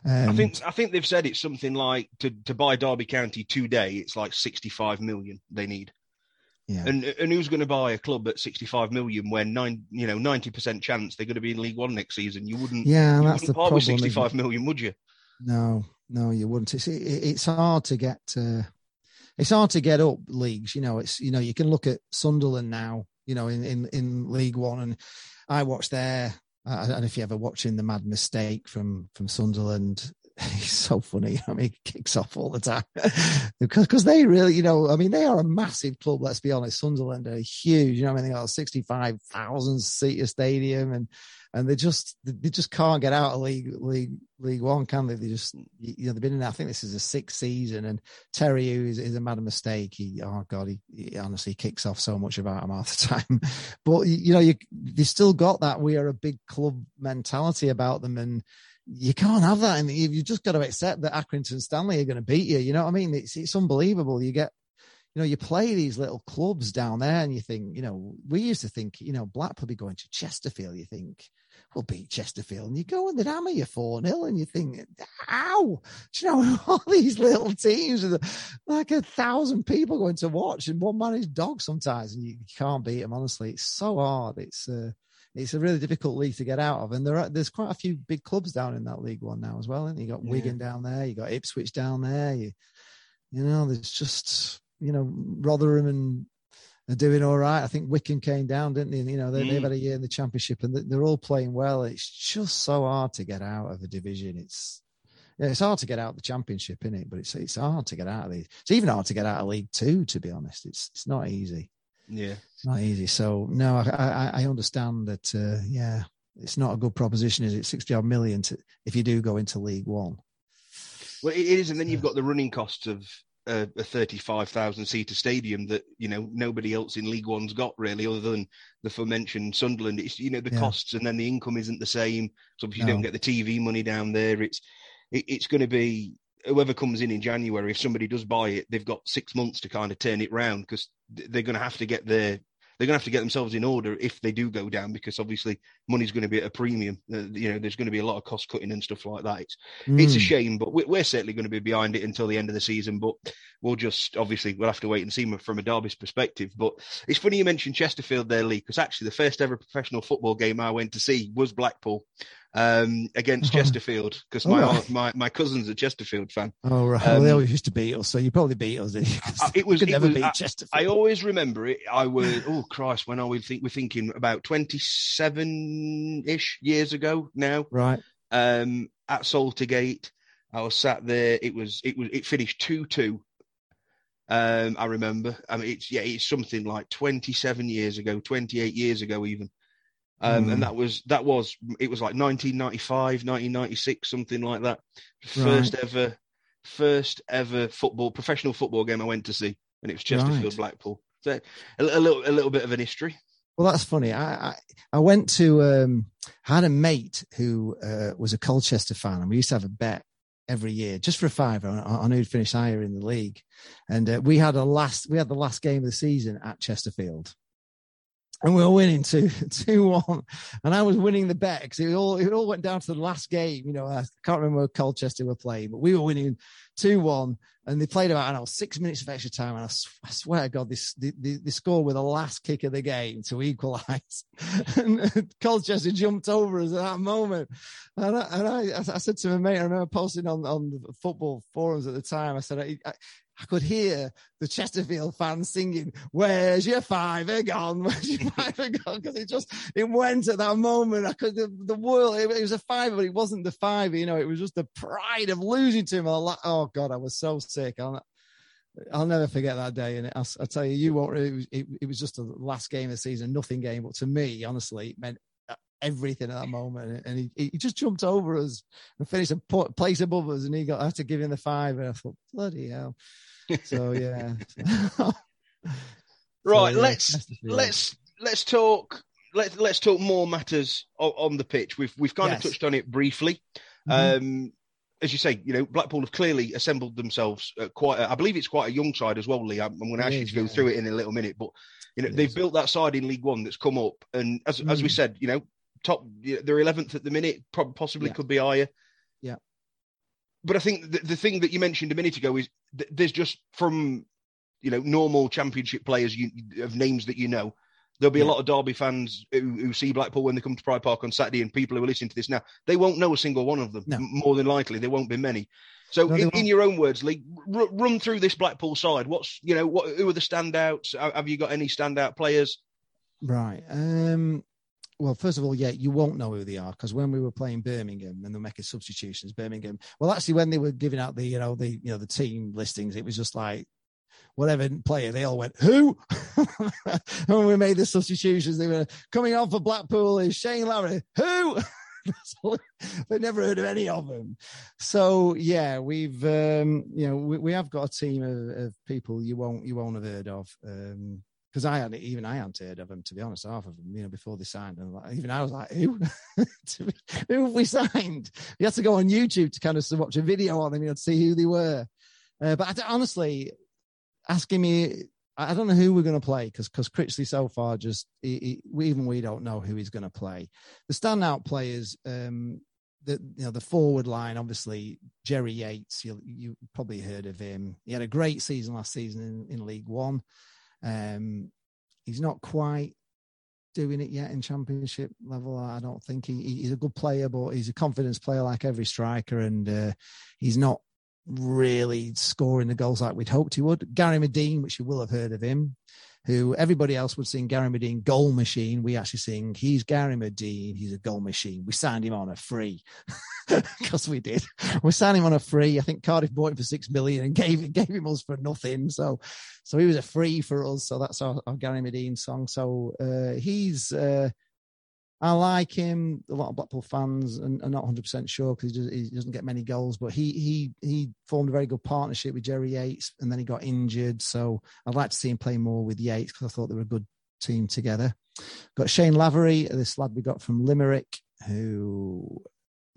um, I think I think they've said it's something like to to buy Derby County today, it's like sixty five million they need. Yeah. And and who's going to buy a club at sixty-five million when nine you know ninety percent chance they're going to be in League One next season? You wouldn't. Yeah, you that's wouldn't the part problem. With sixty-five million, would you? No, no, you wouldn't. It's it, it's hard to get. Uh, it's hard to get up leagues. You know, it's you know you can look at Sunderland now. you know, in, in, in League One. And I watched there. I don't know if you ever watching the Mad Mistake from, from Sunderland. He's so funny. I mean, he kicks off all the time because because they really, you know, I mean, they are a massive club. Let's be honest. Sunderland are huge. You know, I mean, they got a sixty-five thousand seater stadium, and and they just they just can't get out of League League League One, can they? They just, you know, they've been in. I think this is a sixth season, and Terry, who is, is a Mad Mistake. He, oh God, he, he honestly kicks off so much about him half the time. But you know, you they still got that we are a big club mentality about them, and you can't have that. And you've just got to accept that Accrington Stanley are going to beat you. You know what I mean? It's, it's unbelievable. You get, you know, you play these little clubs down there and you think, you know, we used to think, you know, Blackpool be going to Chesterfield. You think, we'll beat Chesterfield. And you go and they hammer you four nil and you think, ow, do you know, all these little teams with like a thousand people going to watch and one man is dog sometimes and you can't beat them. Honestly, it's so hard. It's, uh, It's a really difficult league to get out of. And there are, there's quite a few big clubs down in that League One now as well. And you got yeah. Wigan down there, you got Ipswich down there. You, you know, there's just, you know, Rotherham and are doing all right. I think Wigan came down, didn't they? And, you know, they, mm. they've had a year in the Championship and they're all playing well. It's just so hard to get out of a division. It's, yeah, it's hard to get out of the Championship, isn't it? But it's, it's hard to get out of these. It's even hard to get out of League Two, to be honest. It's, it's not easy. Yeah, it's not easy. So no, I I, I understand that. Uh, yeah, it's not a good proposition, is it? Sixty odd million to, if you do go into League One. Well, it is, and then you've got the running costs of uh, a thirty-five thousand seater stadium that, you know, nobody else in League One's got really, other than the aforementioned Sunderland. It's, you know, the yeah. costs, and then the income isn't the same. So if you no. don't get the T V money down there, it's it, it's going to be. Whoever comes in in January, if somebody does buy it, they've got six months to kind of turn it round because they're going to have to get their, they're going to have to get themselves in order if they do go down, because obviously money's going to be at a premium. Uh, you know, there's going to be a lot of cost cutting and stuff like that. It's, mm. it's a shame, but we're certainly going to be behind it until the end of the season. But we'll just, obviously we'll have to wait and see from a Derby's perspective. But it's funny you mentioned Chesterfield there, Lee, because actually the first ever professional football game I went to see was Blackpool. Um, against Chesterfield, because my, right. my my cousin's a Chesterfield fan. Oh right, um, well, they always used to beat us, so you probably beat us. Didn't you? It was, you could it never was, beat I, Chesterfield. I always remember it. I was oh Christ, when I was think we're thinking about twenty-seven ish years ago now, right? Um, at Saltergate, I was sat there. It was it was it finished two-two. Um, I remember. I mean, it's yeah, it's something like twenty-seven years ago, twenty-eight years ago, even. Um, mm. And that was, that was, it was like nineteen ninety-five, nineteen ninety-six, something like that. First right. ever, first ever football, professional football game I went to see, and it was Chesterfield right. Blackpool. So a, a little, a little bit of an history. Well, that's funny. I, I, I went to, um, I had a mate who uh, was a Colchester fan, and we used to have a bet every year just for a fiver on, on who'd finish higher in the league. And uh, we had a last, we had the last game of the season at Chesterfield. And we were winning two, two, one, and I was winning the bet because it all it all went down to the last game. You know, I can't remember where Colchester were playing, but we were winning two, one, and they played about I know six minutes of extra time, and I, sw- I swear to God, this they, they, they scored with the last kick of the game to equalise, and Colchester jumped over us at that moment. And I, and I, I said to my mate, I remember posting on on the football forums at the time. I said, I, I, I could hear the Chesterfield fans singing, "Where's your fiver gone? Where's your fiver gone?" Because it just, it went at that moment. I could, the, the world, it, it was a fiver, but it wasn't the fiver, you know, it was just the pride of losing to him. Like, oh God, I was so sick. I'll, I'll never forget that day. And I, I tell you, you won't, it was, it, it was just the last game of the season, nothing game. But to me, honestly, it meant everything at that moment, and he, he just jumped over us and finished a place above us, and he got I had to give him the five, and I thought, bloody hell. So yeah, right. So, yeah, let's let's let's talk let's let's talk more matters on, on the pitch. We've we've kind yes. of touched on it briefly. Mm-hmm. Um, as you say, you know, Blackpool have clearly assembled themselves quite. A, I believe it's quite a young side as well, Lee. I'm, I'm going to ask you to go yeah. through it in a little minute, but you know, it they've is. built that side in League One that's come up, and as mm-hmm. as we said, you know. Top, they're eleventh at the minute, possibly yeah. could be higher. Yeah. But I think the, the thing that you mentioned a minute ago is th- there's just from, you know, normal Championship players you, of names that you know, there'll be yeah. a lot of Derby fans who, who see Blackpool when they come to Pride Park on Saturday, and people who are listening to this now, they won't know a single one of them. No. More than likely, there won't be many. So no, in, in your own words, Lee, r- run through this Blackpool side. What's, you know, what, who are the standouts? Have you got any standout players? Right. Um, well, first of all, yeah, you won't know who they are, because when we were playing Birmingham and they're making substitutions, Birmingham. Well, actually, when they were giving out the, you know, the, you know, the team listings, it was just like, whatever player, they all went, who? When we made the substitutions, they were coming on for Blackpool is Shane Lavery. Who? They never heard of any of them. So yeah, we've um, you know we, we have got a team of, of people you won't you won't have heard of, because um, I hadn't even I hadn't heard of them, to be honest. Half of them, you know, before they signed, and like, even I was like, who? Who have we signed? You had to go on YouTube to kind of watch a video on them, you know, to see who they were. Uh, but I, honestly, asking me, I don't know who we're going to play, because because Critchley so far, just he, he, even we don't know who he's going to play. The standout players, um, the you know the forward line, obviously Jerry Yates. You you probably heard of him. He had a great season last season in, in League One. Um, he's not quite doing it yet in Championship level. I don't think he, he's a good player, but he's a confidence player like every striker, and uh, he's not really scoring the goals like we'd hoped he would. Gary Madine, which you will have heard of him, who everybody else would sing Gary Madine goal machine. We actually sing, he's Gary Madine, he's a goal machine. We signed him on a free, because we did. We signed him on a free. I think Cardiff bought him for six million and gave gave him us for nothing. So, so he was a free for us. So that's our, our Gary Madine song. So uh, he's. Uh, I like him. A lot of Blackpool fans are not one hundred percent sure, because he, he doesn't get many goals, but he he he formed a very good partnership with Jerry Yates, and then he got injured. So I'd like to see him play more with Yates, because I thought they were a good team together. Got Shane Lavery, this lad we got from Limerick, who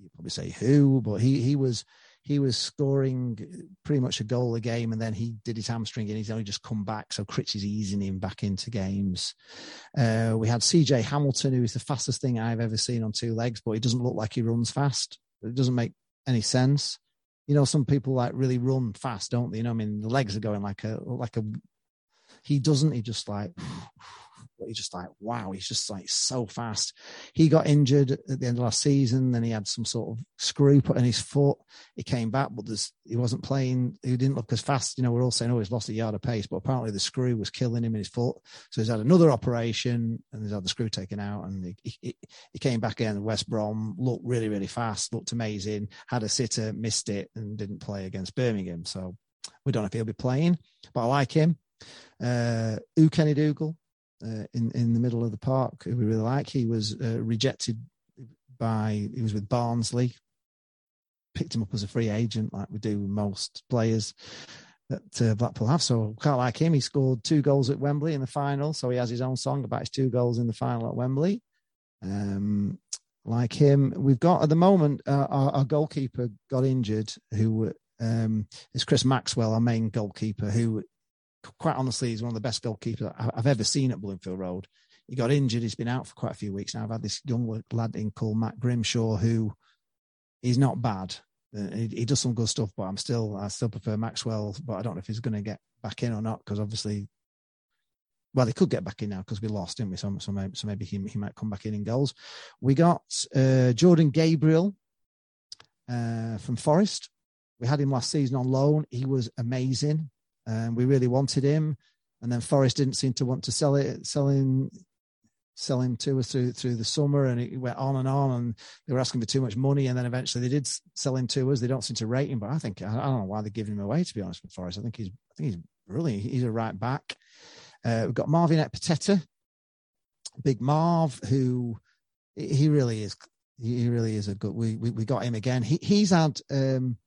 you probably say who, but he he was he was scoring pretty much a goal a game, and then he did his hamstring and he's only just come back. So Critch is easing him back into games. Uh, we had C J Hamilton, who is the fastest thing I've ever seen on two legs, but he doesn't look like he runs fast. It doesn't make any sense. You know, some people like really run fast, don't they? You know, I mean, the legs are going like a, like a, he doesn't, he just like, he's just like, wow, he's just like so fast. He got injured at the end of last season. Then he had some sort of screw put in his foot. He came back, but there's, he wasn't playing. He didn't look as fast. You know, we're all saying, oh, he's lost a yard of pace, but apparently the screw was killing him in his foot. So he's had another operation and he's had the screw taken out, and he, he, he came back in. West Brom, looked really, really fast, looked amazing, had a sitter, missed it, and didn't play against Birmingham. So we don't know if he'll be playing, but I like him. Uh, Ukeni Dougal. Uh, in, in the middle of the park, who we really like. He was uh, rejected by, he was with Barnsley, picked him up as a free agent, like we do most players that uh, Blackpool have. So quite like him. He scored two goals at Wembley in the final. So he has his own song about his two goals in the final at Wembley. Um, like him, we've got at the moment, uh, our, our goalkeeper got injured, who um, is Chris Maxwell, our main goalkeeper, who quite honestly, he's one of the best goalkeepers I've ever seen at Bloomfield Road. He got injured. He's been out for quite a few weeks now. I've had this young lad in called Matt Grimshaw, who is not bad. He, he does some good stuff, but I'm still, I still prefer Maxwell, but I don't know if he's going to get back in or not, because obviously, well, they could get back in now because we lost, didn't we? So, so maybe, so maybe he, he might come back in in goals. We got uh, Jordan Gabriel uh, from Forest. We had him last season on loan. He was amazing. Um, we really wanted him, and then Forest didn't seem to want to sell it, sell him, sell him to us through through the summer, and it went on and on, and they were asking for too much money, and then eventually they did sell him to us. They don't seem to rate him, but I think I don't know why they're giving him away. To be honest with Forest, I think he's I think he's really he's a right back. Uh, we've got Marvin Ekpiteta, Big Marv, who he really is. He really is a good. We we, we got him again. He he's had. Um,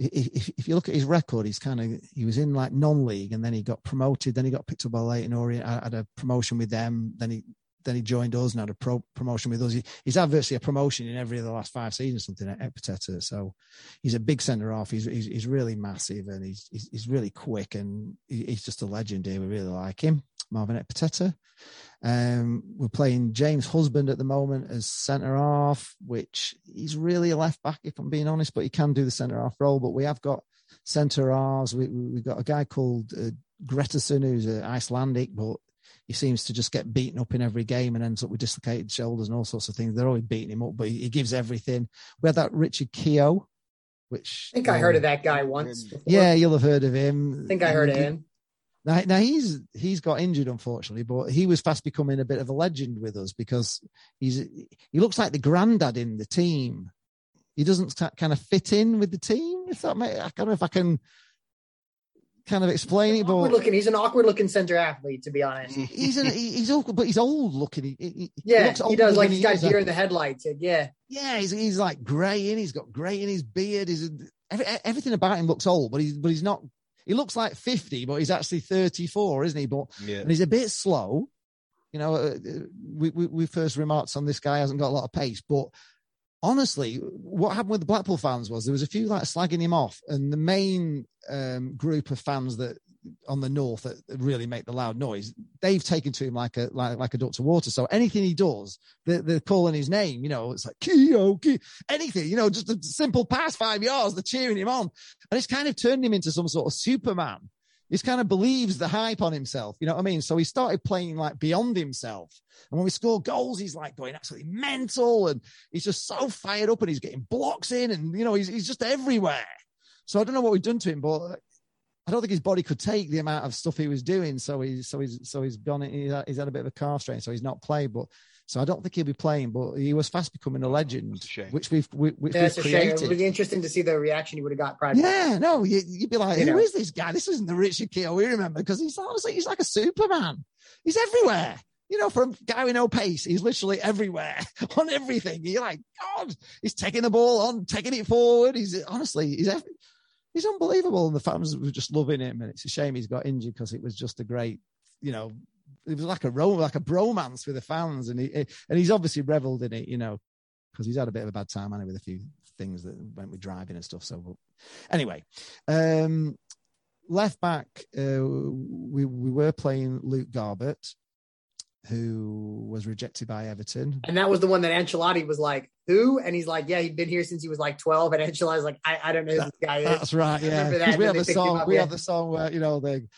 If, if you look at his record, he's kind of, he was in like non-league, and then he got promoted. Then he got picked up by Leyton Orient, had a promotion with them. Then he, then he joined us and had a pro, promotion with us. He, he's had virtually a promotion in every of the last five seasons, something at Ekpiteta. So he's a big centre off. He's, he's, he's really massive, and he's, he's, he's really quick, and he's just a legend here. We really like him. Marvin Ekpiteta. Um, we're playing James Husband at the moment as centre-half, which he's really a left-back, if I'm being honest, but he can do the centre-half role. But we have got centre-halves. We, we, we've got a guy called uh, Gretterson, who's uh, Icelandic, but he seems to just get beaten up in every game and ends up with dislocated shoulders and all sorts of things. They're always beating him up, but he, he gives everything. We had that Richard Keogh, which... I think um, I heard of that guy once before. Yeah, you'll have heard of him. I think I heard of him. Now, now he's he's got injured, unfortunately, but he was fast becoming a bit of a legend with us because he's he looks like the granddad in the team. He doesn't t- kind of fit in with the team. If that may, I don't know if I can kind of explain it, but looking, he's an awkward looking centre athlete, to be honest. He's an, he's awkward, but he's old looking. He, he, yeah, he, looks he does. Like he's got deer in the headlights. Yeah, yeah. He's he's like grey in. He's got grey in his beard. He's every, everything about him looks old, but he's but he's not. He looks like fifty, but he's actually thirty-four, isn't he? But yeah. And he's a bit slow. You know, we, we we first remarked on this guy hasn't got a lot of pace, but. Honestly, what happened with the Blackpool fans was there was a few like slagging him off, and the main um, group of fans that on the north that really make the loud noise, they've taken to him like a like, like a duck to water. So anything he does, they're, they're calling his name. You know, it's like Keogh, Keogh, anything. You know, just a simple pass five yards, they're cheering him on, and it's kind of turned him into some sort of Superman. He kind of believes the hype on himself, you know what I mean? So he started playing like beyond himself. And when we score goals, he's like going absolutely mental and he's just so fired up and he's getting blocks in and, you know, he's he's just everywhere. So I don't know what we've done to him, but I don't think his body could take the amount of stuff he was doing. So he's, so he's, so he's gone, he's had a bit of a calf strain, so he's not played, but so I don't think he'll be playing, but he was fast becoming a legend, a which we've, we, which yeah, we've created. It would be interesting to see the reaction he would have got. Pride yeah, Park. no, you, you'd be like, you who know? is this guy? This isn't the Richard Keogh we remember, because he's honestly, he's like a Superman. He's everywhere. You know, for a guy with no pace, he's literally everywhere on everything. You're like, God, he's taking the ball on, taking it forward. He's honestly, he's every, he's unbelievable. And the fans were just loving him. And it's a shame he's got injured because it was just a great, you know, it was like a rom- like a bromance with the fans, and he and he's obviously revelled in it, you know, because he's had a bit of a bad time, hasn't he, with a few things that went with driving and stuff. So, anyway, um, left back, uh, we we were playing Luke Garbett, who was rejected by Everton, and that was the one that Ancelotti was like, "Who?" And he's like, "Yeah, he'd been here since he was like twelve." And Ancelotti's like, "I, I don't know who that, this guy is." That's right. Yeah, I remember that. We have the song. Up, we yeah. have the song where you know the.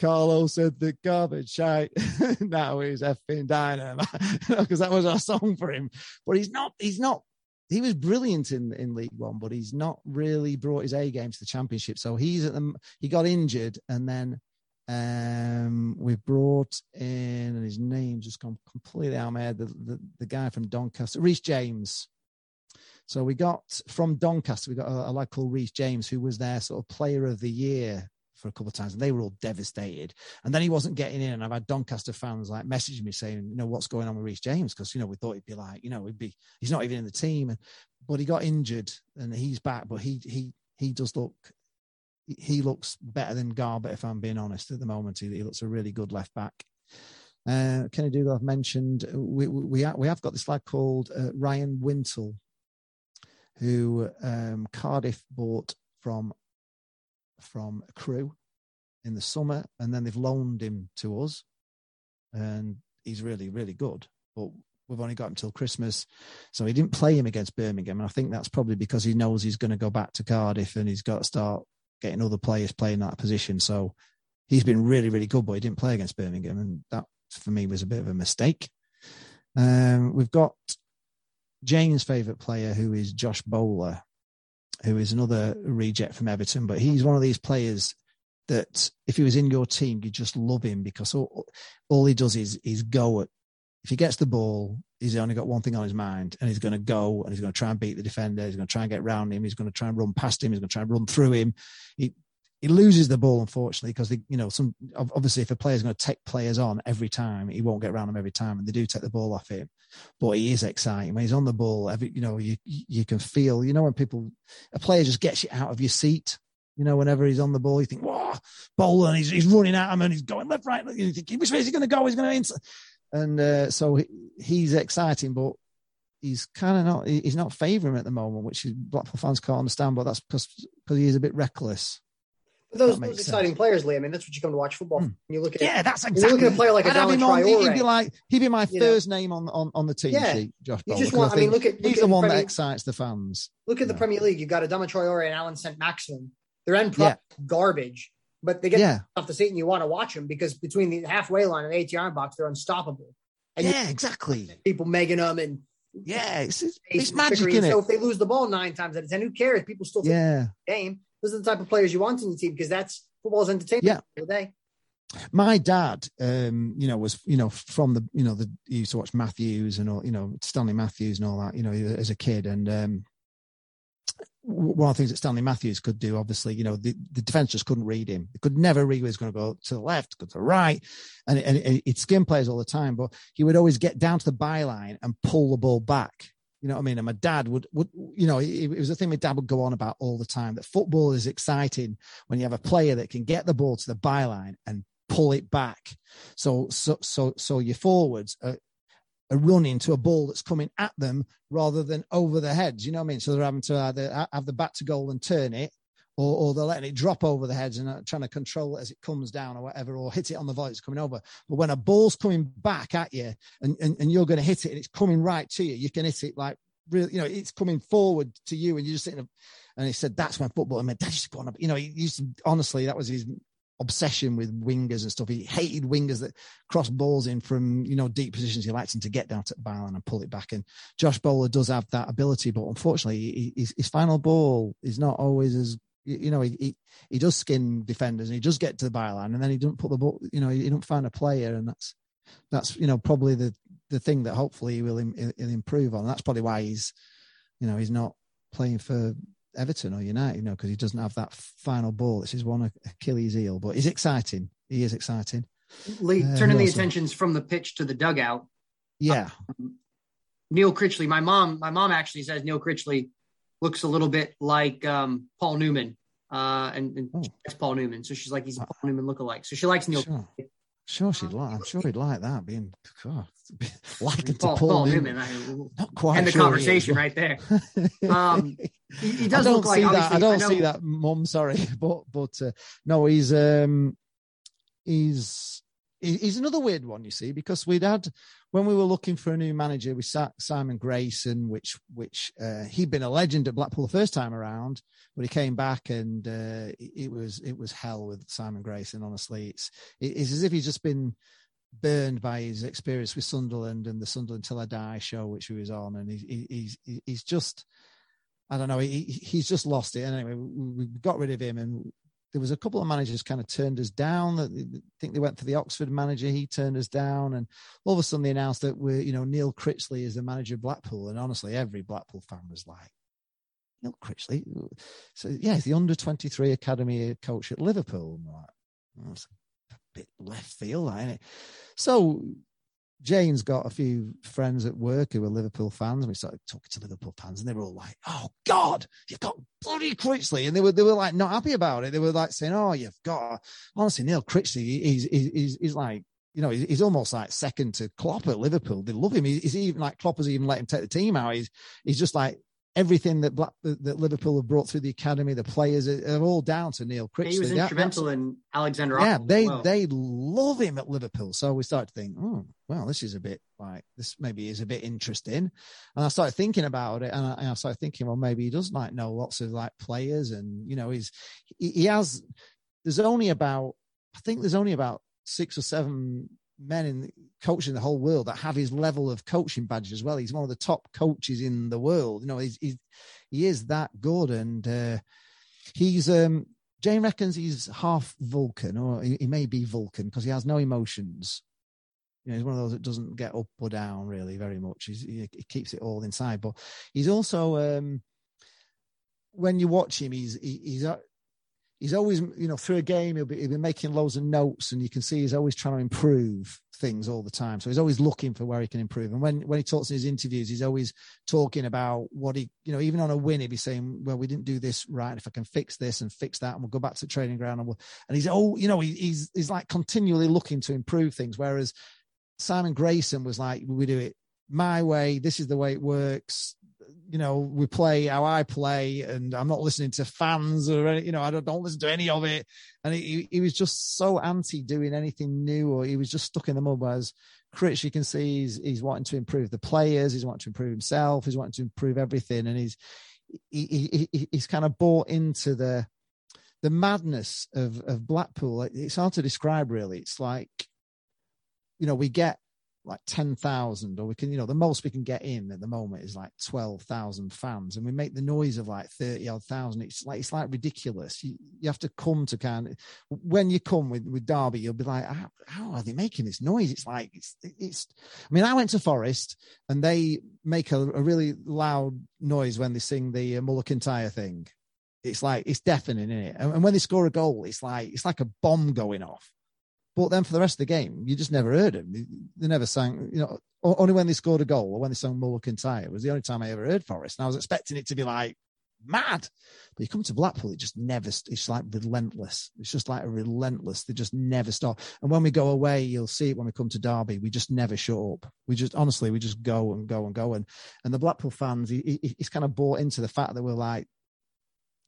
Carlo said the garbage shite. Now he's effing dynamite, because that was our song for him. But he's not. He's not. He was brilliant in in League One, but he's not really brought his A game to the Championship. So he's at the. He got injured, and then um, we brought in, and his name just gone completely out of my head. The the, the guy from Doncaster, Reece James. So we got from Doncaster. We got a, a lad called Reece James, who was their sort of Player of the Year for a couple of times, and they were all devastated. And then he wasn't getting in, and I've had Doncaster fans like message me saying, you know, what's going on with Reece James? Because, you know, we thought he'd be like, you know, he'd be, he's not even in the team. And, but he got injured and he's back, but he, he, he does look, he looks better than Garbutt, if I'm being honest at the moment. He, he looks a really good left back. Uh, Kenny Dougal, I've mentioned, we, we, we have got this lad called uh, Ryan Wintle, who um, Cardiff bought from from a crew in the summer, and then they've loaned him to us, and he's really really good, but we've only got him till Christmas, so he didn't play him against Birmingham, and I think that's probably because he knows he's going to go back to Cardiff and he's got to start getting other players playing that position. So he's been really really good, but he didn't play against Birmingham, and that for me was a bit of a mistake. Um, we've got Jane's favourite player, who is Josh Bowler, who is another reject from Everton, but he's one of these players that if he was in your team, you just love him, because all, all he does is is go at, if he gets the ball, he's only got one thing on his mind, and he's going to go and he's going to try and beat the defender. He's going to try and get round him. He's going to try and run past him. He's going to try and run through him. He he loses the ball, unfortunately, because they, you know, some obviously if a player's going to take players on every time, he won't get around them every time, and they do take the ball off him. But he is exciting when he's on the ball. Every you know, you you can feel, you know, when people a player just gets you out of your seat. You know, whenever he's on the ball, you think, "Whoa, bowler!" And he's he's running at him and he's going left, right. You think, which way is he going to go? He's going to, and uh, so he, he's exciting, but he's kind of not. He's not favouring at the moment, which is, Blackpool fans can't understand. But that's because because he is a bit reckless. But those, those exciting sense. Players, Liam, I mean, that's what you come to watch football. Mm. You look at yeah, that's exactly. You look at a player like Adama Traore. He'd be like, he'd be my first know? name on, on, on the team yeah. sheet. Josh Bowler. You just want, I, I mean, look at look he's at the, the one Premier, that excites the fans. Look at the know? Premier League. You've got Adama Traore and Alan Saint Maxim. They're in yeah. garbage, but they get yeah. off the seat, and you want to watch them because between the halfway line and the eighty-yard box, they're unstoppable. And yeah, you, exactly. People megging them and yeah, it's it's, it's magic. Isn't it? So if they lose the ball nine times out of ten, who cares? People still think yeah. game. Those are the type of players you want in your team, because that's football's entertainment. Yeah. All day. my dad, um, you know, was, you know, from the, you know, the, he used to watch Matthews and all, you know, Stanley Matthews and all that, you know, as a kid. And um, one of the things that Stanley Matthews could do, obviously, you know, the, the defence just couldn't read him. They could never read where he was going to go to the left, go to the right. And, and, and he'd skin players all the time, but he would always get down to the byline and pull the ball back. You know what I mean? And my dad would, would you know, it, it was a thing my dad would go on about all the time, that football is exciting when you have a player that can get the ball to the byline and pull it back. So, so, so, so your forwards are, are running to a ball that's coming at them rather than over their heads. You know what I mean? So they're having to either have the back to goal and turn it, or, or they're letting it drop over their heads and trying to control it as it comes down or whatever, or hit it on the volley that's coming over. But when a ball's coming back at you and, and, and you're going to hit it and it's coming right to you, you can hit it like, really, you know, it's coming forward to you and you're just sitting. And he said, that's my football. And my dad used to go on, you know, he used to, honestly, that was his obsession with wingers and stuff. He hated wingers that cross balls in from, you know, deep positions. He liked him to get down to the byline and pull it back. And Josh Bowler does have that ability, but unfortunately his, his final ball is not always as, you know, he, he, he does skin defenders and he does get to the byline and then he doesn't put the ball, you know, he, he don't find a player. And that's, that's, you know, probably the, the thing that hopefully he will im- he'll improve on. And that's probably why he's, you know, he's not playing for Everton or United, you know, because he doesn't have that final ball. This is one Achilles heel, but he's exciting. He is exciting. Lee, uh, turning the also... attentions from the pitch to the dugout. Yeah. Um, Neil Critchley. My mom, my mom actually says Neil Critchley looks a little bit like um, Paul Newman. Uh, and and oh. That's Paul Newman. So she's like, he's a Paul Newman lookalike. So she likes Neil. Sure. Sure, she'd like. I'm sure he'd like that. Being God, likened Paul, to Paul, Paul Newman. Newman. Not quite. And the sure conversation right there. Um, he, he does look like. That. I don't I see that, Mum. Sorry, but but uh, no, he's um, he's he's another weird one. You see, because we'd had when we were looking for a new manager, we sat Simon Grayson, which which uh, he'd been a legend at Blackpool the first time around, but he came back and uh, it was it was hell with Simon Grayson. Honestly, it's it's as if he's just been burned by his experience with Sunderland and the Sunderland Till I Die show, which he was on, and he, he, he's he's just I don't know he he's just lost it. And anyway, we got rid of him, and there was a couple of managers kind of turned us down. I think they went for the Oxford manager. He turned us down. And all of a sudden they announced that we're, you know, Neil Critchley is the manager of Blackpool. And honestly, every Blackpool fan was like, Neil Critchley? So yeah, he's the under twenty-three academy coach at Liverpool. I'm like, oh, that's a bit left field, like, isn't it? So Jane's got a few friends at work who were Liverpool fans, and we started talking to Liverpool fans, and they were all like, "Oh God, you've got bloody Critchley," and they were they were like not happy about it. They were like saying, "Oh, you've got honestly Neil Critchley. He's he's he's like you know he's almost like second to Klopp at Liverpool. They love him. He's even like Klopp has even let him take the team out. He's he's just like." Everything that Black, that Liverpool have brought through the academy, the players are, are all down to Neil Critchley. He was instrumental yeah, in Alexander. Yeah, Oppel they well. they love him at Liverpool. So we started to think, oh, well, this is a bit like this. Maybe is a bit interesting. And I started thinking about it, and I, and I started thinking, well, maybe he does like know lots of like players, and you know, he's he, he has. There's only about I think there's only about six or seven men in coaching the whole world that have his level of coaching badge as well. He's one of the top coaches in the world. You know, he's, he's, he is that good. And uh, he's, um, Jane reckons he's half Vulcan, or he, he may be Vulcan because he has no emotions. You know, he's one of those that doesn't get up or down really very much. He's, he, he keeps it all inside. But he's also, um, when you watch him, he's, he, he's, uh, he's always, you know, through a game, he'll be, he'll be making loads of notes, and you can see he's always trying to improve things all the time. So he's always looking for where he can improve. And when, when he talks in his interviews, he's always talking about what he, you know, even on a win, he'd be saying, well, we didn't do this right. If I can fix this and fix that, and we'll go back to the training ground. And, we'll, and he's, oh, you know, he, he's he's like continually looking to improve things. Whereas Simon Grayson was like, we do it my way. This is the way it works. You know, we play how I play, and I'm not listening to fans or any, you know, I don't, don't listen to any of it. And he, he was just so anti doing anything new, or he was just stuck in the mud. Whereas Critch, you can see he's, he's wanting to improve the players. He's wanting to improve himself. He's wanting to improve everything. And he's, he, he, he's kind of bought into the, the madness of, of Blackpool. It's hard to describe really. It's like, you know, we get, like ten thousand, or we can, you know, the most we can get in at the moment is like twelve thousand fans, and we make the noise of like thirty odd thousand. It's like, it's like ridiculous. You, you have to come to kind of, when you come with, with Derby, you'll be like, how, how are they making this noise? It's like, it's, it's, I mean, I went to Forest and they make a, a really loud noise when they sing the uh, Mull of Kintyre thing. It's like, it's deafening, isn't it? And, and when they score a goal, it's like, it's like a bomb going off. But then for the rest of the game, you just never heard them. They never sang, you know, only when they scored a goal or when they sang Mull of Kintyre was the only time I ever heard Forest. And I was expecting it to be like mad. But you come to Blackpool, it just never, it's like relentless. It's just like a relentless. They just never stop. And when we go away, you'll see it when we come to Derby, we just never shut up. We just, honestly, we just go and go and go. And, and the Blackpool fans, he, he, he's kind of bought into the fact that we're like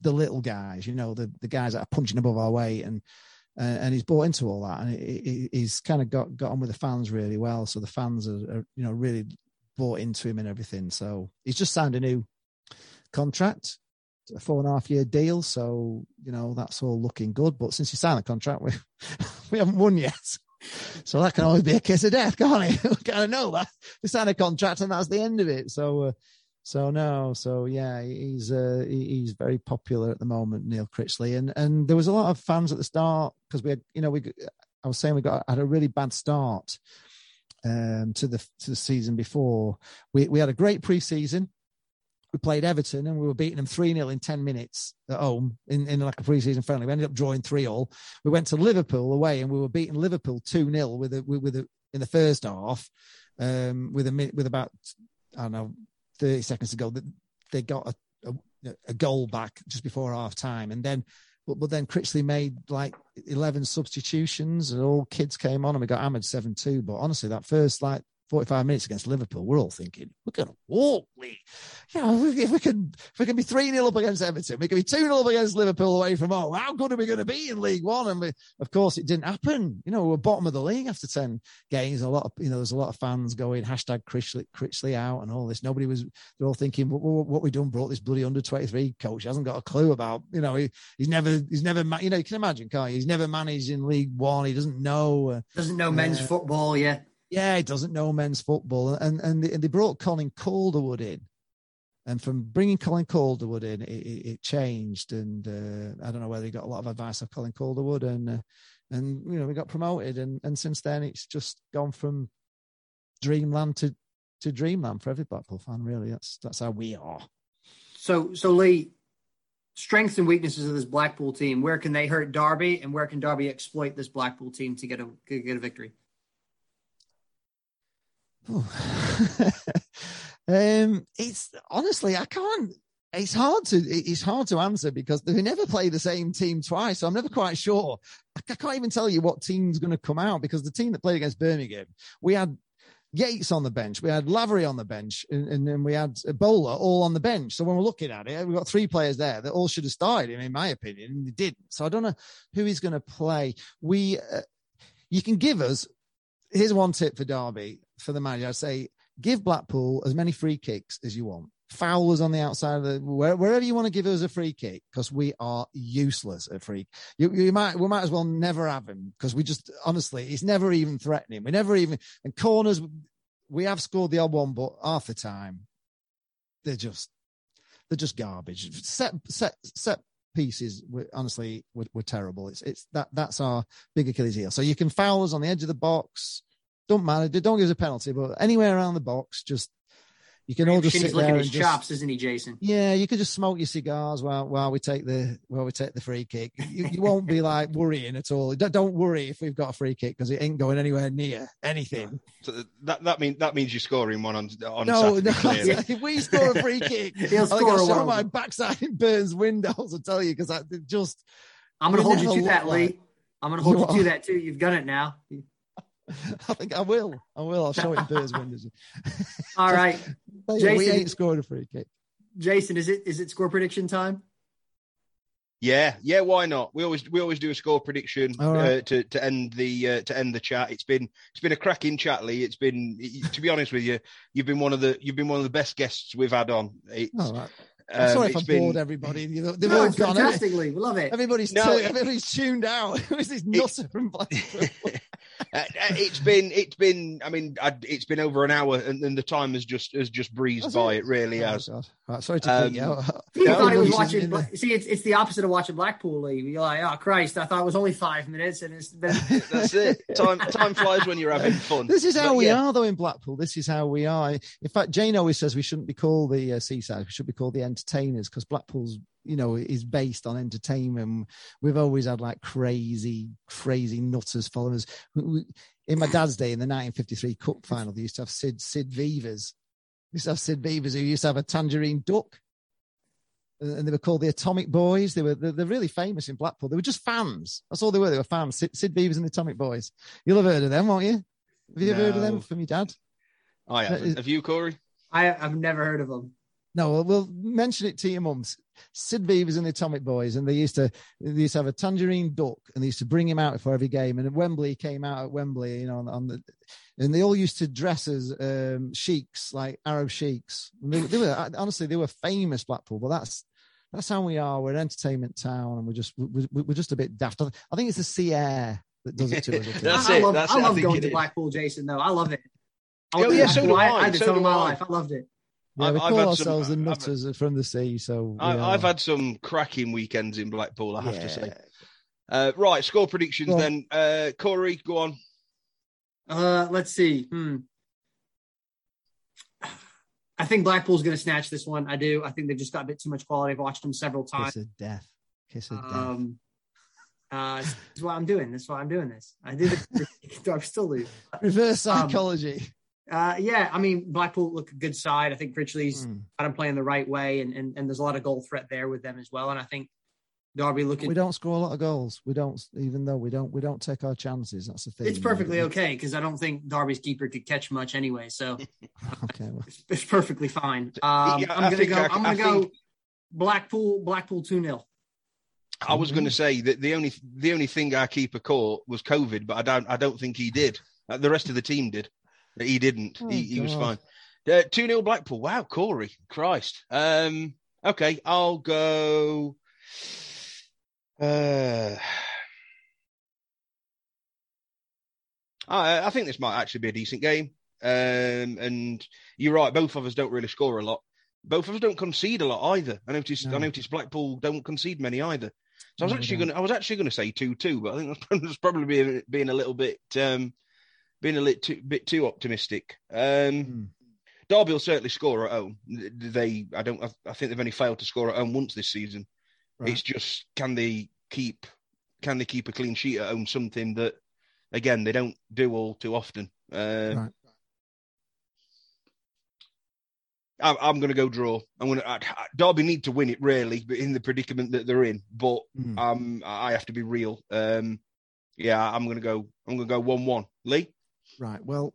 the little guys, you know, the, the guys that are punching above our weight, and, Uh, and he's bought into all that, and it, it, he's kind of got, got on with the fans really well. So the fans are, are, you know, really bought into him and everything. So he's just signed a new contract, a four and a half year deal. So, you know, that's all looking good. But since he signed the contract, we we haven't won yet. So that can always be a kiss of death, can't it? We kind of know that. We signed a contract and that's the end of it. So, uh, so no, so yeah, he's uh, he's very popular at the moment, Neil Critchley, and and there was a lot of fans at the start because we had, you know, we I was saying we got had a really bad start um, to the to the season before. We we had a great pre-season. We played Everton and we were beating them three nil in ten minutes at home in, in like a pre-season friendly. We ended up drawing three all. We went to Liverpool away and we were beating Liverpool two nil with a with a in the first half um, with a with about I don't know. thirty seconds to go, they got a, a, a goal back just before half time. And then, but, but then Critchley made like eleven substitutions and all kids came on and we got hammered seven two. But honestly, that first like forty-five minutes against Liverpool, we're all thinking, we're going to walk, Lee. You know, if we can, if we can be three nil up against Everton, we can be two nil up against Liverpool away from home. How good are we going to be in League One? And we, of course, it didn't happen. You know, we were bottom of the league after ten games. A lot of, you know, there's a lot of fans going, hashtag Critchley, Critchley out and all this. Nobody was, they're all thinking, what, what, what we done brought this bloody under twenty-three coach. He hasn't got a clue about, you know, he, he's never, he's never, you know, you can imagine, can't you? He's never managed in League One. He doesn't know. Doesn't know uh, men's football yet. Yeah, he doesn't know men's football. And and they brought Colin Calderwood in. And from bringing Colin Calderwood in, it, it changed. And uh, I don't know whether he got a lot of advice of Colin Calderwood. And, uh, and you know, we got promoted. And, and since then, it's just gone from dreamland to, to dreamland for every Blackpool fan, really. That's that's how we are. So, so Lee, strengths and weaknesses of this Blackpool team, where can they hurt Derby? And where can Derby exploit this Blackpool team to get a, to get a victory? Oh. um, it's honestly, I can't. It's hard to. It's hard to answer because they never play the same team twice. So I'm never quite sure. I can't even tell you what team's going to come out because the team that played against Birmingham, we had Yates on the bench, we had Lavery on the bench, and, and then we had Bowler all on the bench. So when we're looking at it, we've got three players there that all should have started, in my opinion, and they didn't. So I don't know who he's going to play. We, uh, you can give us. Here's one tip for Derby, for the manager. I'd say give Blackpool as many free kicks as you want. Foul us on the outside of the wherever you want to give us a free kick because we are useless at free. You, you might we might as well never have him because we just honestly it's never even threatening. We never even and corners we have scored the odd one, but half the time they're just they're just garbage. Set set set. Pieces were, honestly were, were terrible. It's it's that that's our big Achilles heel. So you can foul us on the edge of the box. Don't matter. They don't give us a penalty, but anywhere around the box, just you can all just sit there. His chops, isn't he, Jason? Yeah, you could just smoke your cigars while while we take the while we take the free kick. You, you won't be like worrying at all. Don't, don't worry if we've got a free kick because it ain't going anywhere near anything. So that that means that means you're scoring one on on no, Saturday. No, if we score a free kick, He'll score I'll show my backside in Burns' windows. I tell you because I just I'm going to hold you to that, Lee. Like, I'm going to hold you, you to that too. You've done it now. I think I will. I will. I'll show it in Burns' windows. All right. Jason, we ain't scored a free kick. Jason, is it is it score prediction time? Yeah, yeah. Why not? We always we always do a score prediction right. uh, to to end the uh, to end the chat. It's been it's been a cracking chat, Lee. It's been to be honest with you, you've been one of the you've been one of the best guests we've had on. It's, All right. I'm sorry um, if I been... bored everybody. They've no, all gone. Fantastically, we love it. Everybody's no, t- everybody's tuned out. Who's this nutter from Blackpool? Uh, it's been, it's been. I mean, I, it's been over an hour, and, and the time has just has just breezed That's by. It, it really oh, has. Right, sorry to um, you out. You no, thought it was watching. Bla- See, it's it's the opposite of watching Blackpool leave. You're like, oh Christ! I thought it was only five minutes, and it's been. That's it. Time time flies when you're having fun. This is how but, we yeah. are, though, in Blackpool. This is how we are. In fact, Jane always says we shouldn't be called the uh, Seaside. We should be called the Entertainers, because Blackpool's, you know, is based on entertainment. We've always had like crazy, crazy nutters following us. In my dad's day, in the nineteen fifty-three Cup final, they used to have Sid Sid Beavers. They used to have Sid Beavers who used to have a tangerine duck, and they were called the Atomic Boys. They were they're, they're really famous in Blackpool. They were just fans. That's all they were. They were fans. Sid, Sid Beavers and the Atomic Boys. You'll have heard of them, won't you? Have you no. ever heard of them from your dad? I haven't. Have you, Corey? I I've never heard of them. No, we'll mention it to your mums. Sid Beavers and the Atomic Boys, and they used to they used to have a tangerine duck, and they used to bring him out for every game. And Wembley came out at Wembley, you know, on, on the, and they all used to dress as um, sheiks, like Arab sheiks. They, they were honestly they were famous, Blackpool, but that's that's how we are. We're an entertainment town, and we're just we're, we're just a bit daft. I think it's the sea air that does it to us. that's I, it. I love, that's I love it, I going to Blackpool, Jason. Though I love it. I love oh yeah, so do I. I did so some of my life. I loved it. Yeah, I've, we call I've had ourselves some, the nutters I've, from the sea, so... I've, I've had some cracking weekends in Blackpool, I have yeah. to say. Uh, right, score predictions well, then. Uh, Corey, go on. Uh, let's see. Hmm. I think Blackpool's going to snatch this one. I do. I think they've just got a bit too much quality. I've watched them several times. Kiss of death. Kiss of um, death. Uh, this is what I'm doing. This is why I'm doing this. I did it. I still do. Reverse psychology. Um, Uh, yeah, I mean, Blackpool look a good side. I think Critchley's mm. got him playing the right way, and, and, and there's a lot of goal threat there with them as well. And I think Derby looking... We don't score a lot of goals. We don't, even though we don't we don't take our chances. That's the thing. It's perfectly right? okay, because I don't think Derby's keeper could catch much anyway, so okay, well. it's, it's perfectly fine. Um, yeah, I'm going to go, I, I'm gonna I go think... Blackpool Blackpool two nil. I was going to say that the only the only thing our keeper caught was COVID, but I don't I don't think he did. The rest of the team did. He didn't. Oh, he, he was fine. Uh, two nil Blackpool. Wow, Corey. Christ. Um, okay, I'll go... Uh, I, I think this might actually be a decent game. Um, and you're right, both of us don't really score a lot. Both of us don't concede a lot either. I noticed, no. I noticed Blackpool don't concede many either. So I was no, actually going to I was actually going to say two two, but I think that's probably being, being a little bit... Um, Been a little too, bit too optimistic. Um, mm. Derby will certainly score at home. They, I don't, I, I think they've only failed to score at home once this season. Right. It's just can they keep, can they keep a clean sheet at home? Something that, again, they don't do all too often. Uh, right. I, I'm going to go draw. I'm going to Derby need to win it really, but in the predicament that they're in. But mm. um, I have to be real. Um, yeah, I'm going to go. I'm going to go one one. Lee. Right. Well,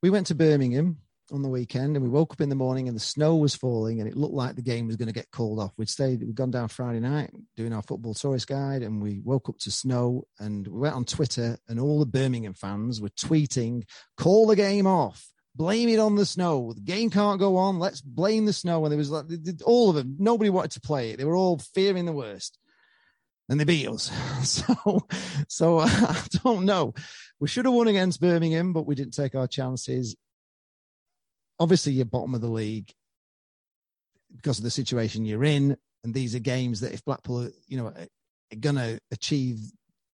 we went to Birmingham on the weekend, and we woke up in the morning and the snow was falling, and it looked like the game was going to get called off. We'd stayed, we'd gone down Friday night doing our football tourist guide, and we woke up to snow, and we went on Twitter, and all the Birmingham fans were tweeting, call the game off, blame it on the snow. The game can't go on. Let's blame the snow. And there was like all of them. Nobody wanted to play it. They were all fearing the worst. And they beat us. So, so I don't know. We should have won against Birmingham, but we didn't take our chances. Obviously, you're bottom of the league because of the situation you're in. And these are games that if Blackpool are, you know, are going to achieve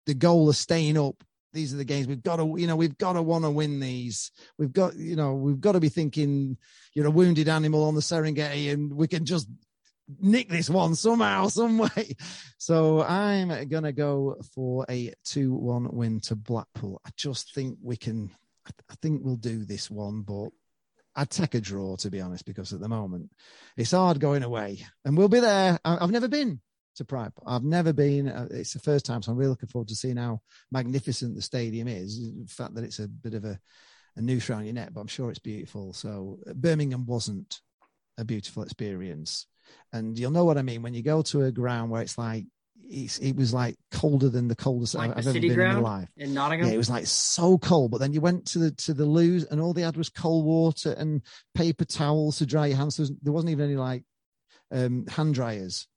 the goal of staying up, these are the games we've got to, you know, we've got to want to win these. We've got, you know, we've got to be thinking you're a wounded animal on the Serengeti, and we can just nick this one somehow, some way. So I'm gonna go for a two one win to Blackpool. I just think we can. I think we'll do this one, but I'd take a draw, to be honest, because at the moment it's hard going away, and we'll be there. I've never been to Pride. I've never been. It's the first time, so I'm really looking forward to seeing how magnificent the stadium is. The fact that it's a bit of a, a noose around your neck, but I'm sure it's beautiful. So Birmingham wasn't a beautiful experience. And you'll know what I mean when you go to a ground where it's like it's, it was like colder than the coldest like I've the ever been in my life. In Nottingham, yeah, it was like so cold. But then you went to the to the loos, and all they had was cold water and paper towels to dry your hands. There wasn't even any like um, hand dryers.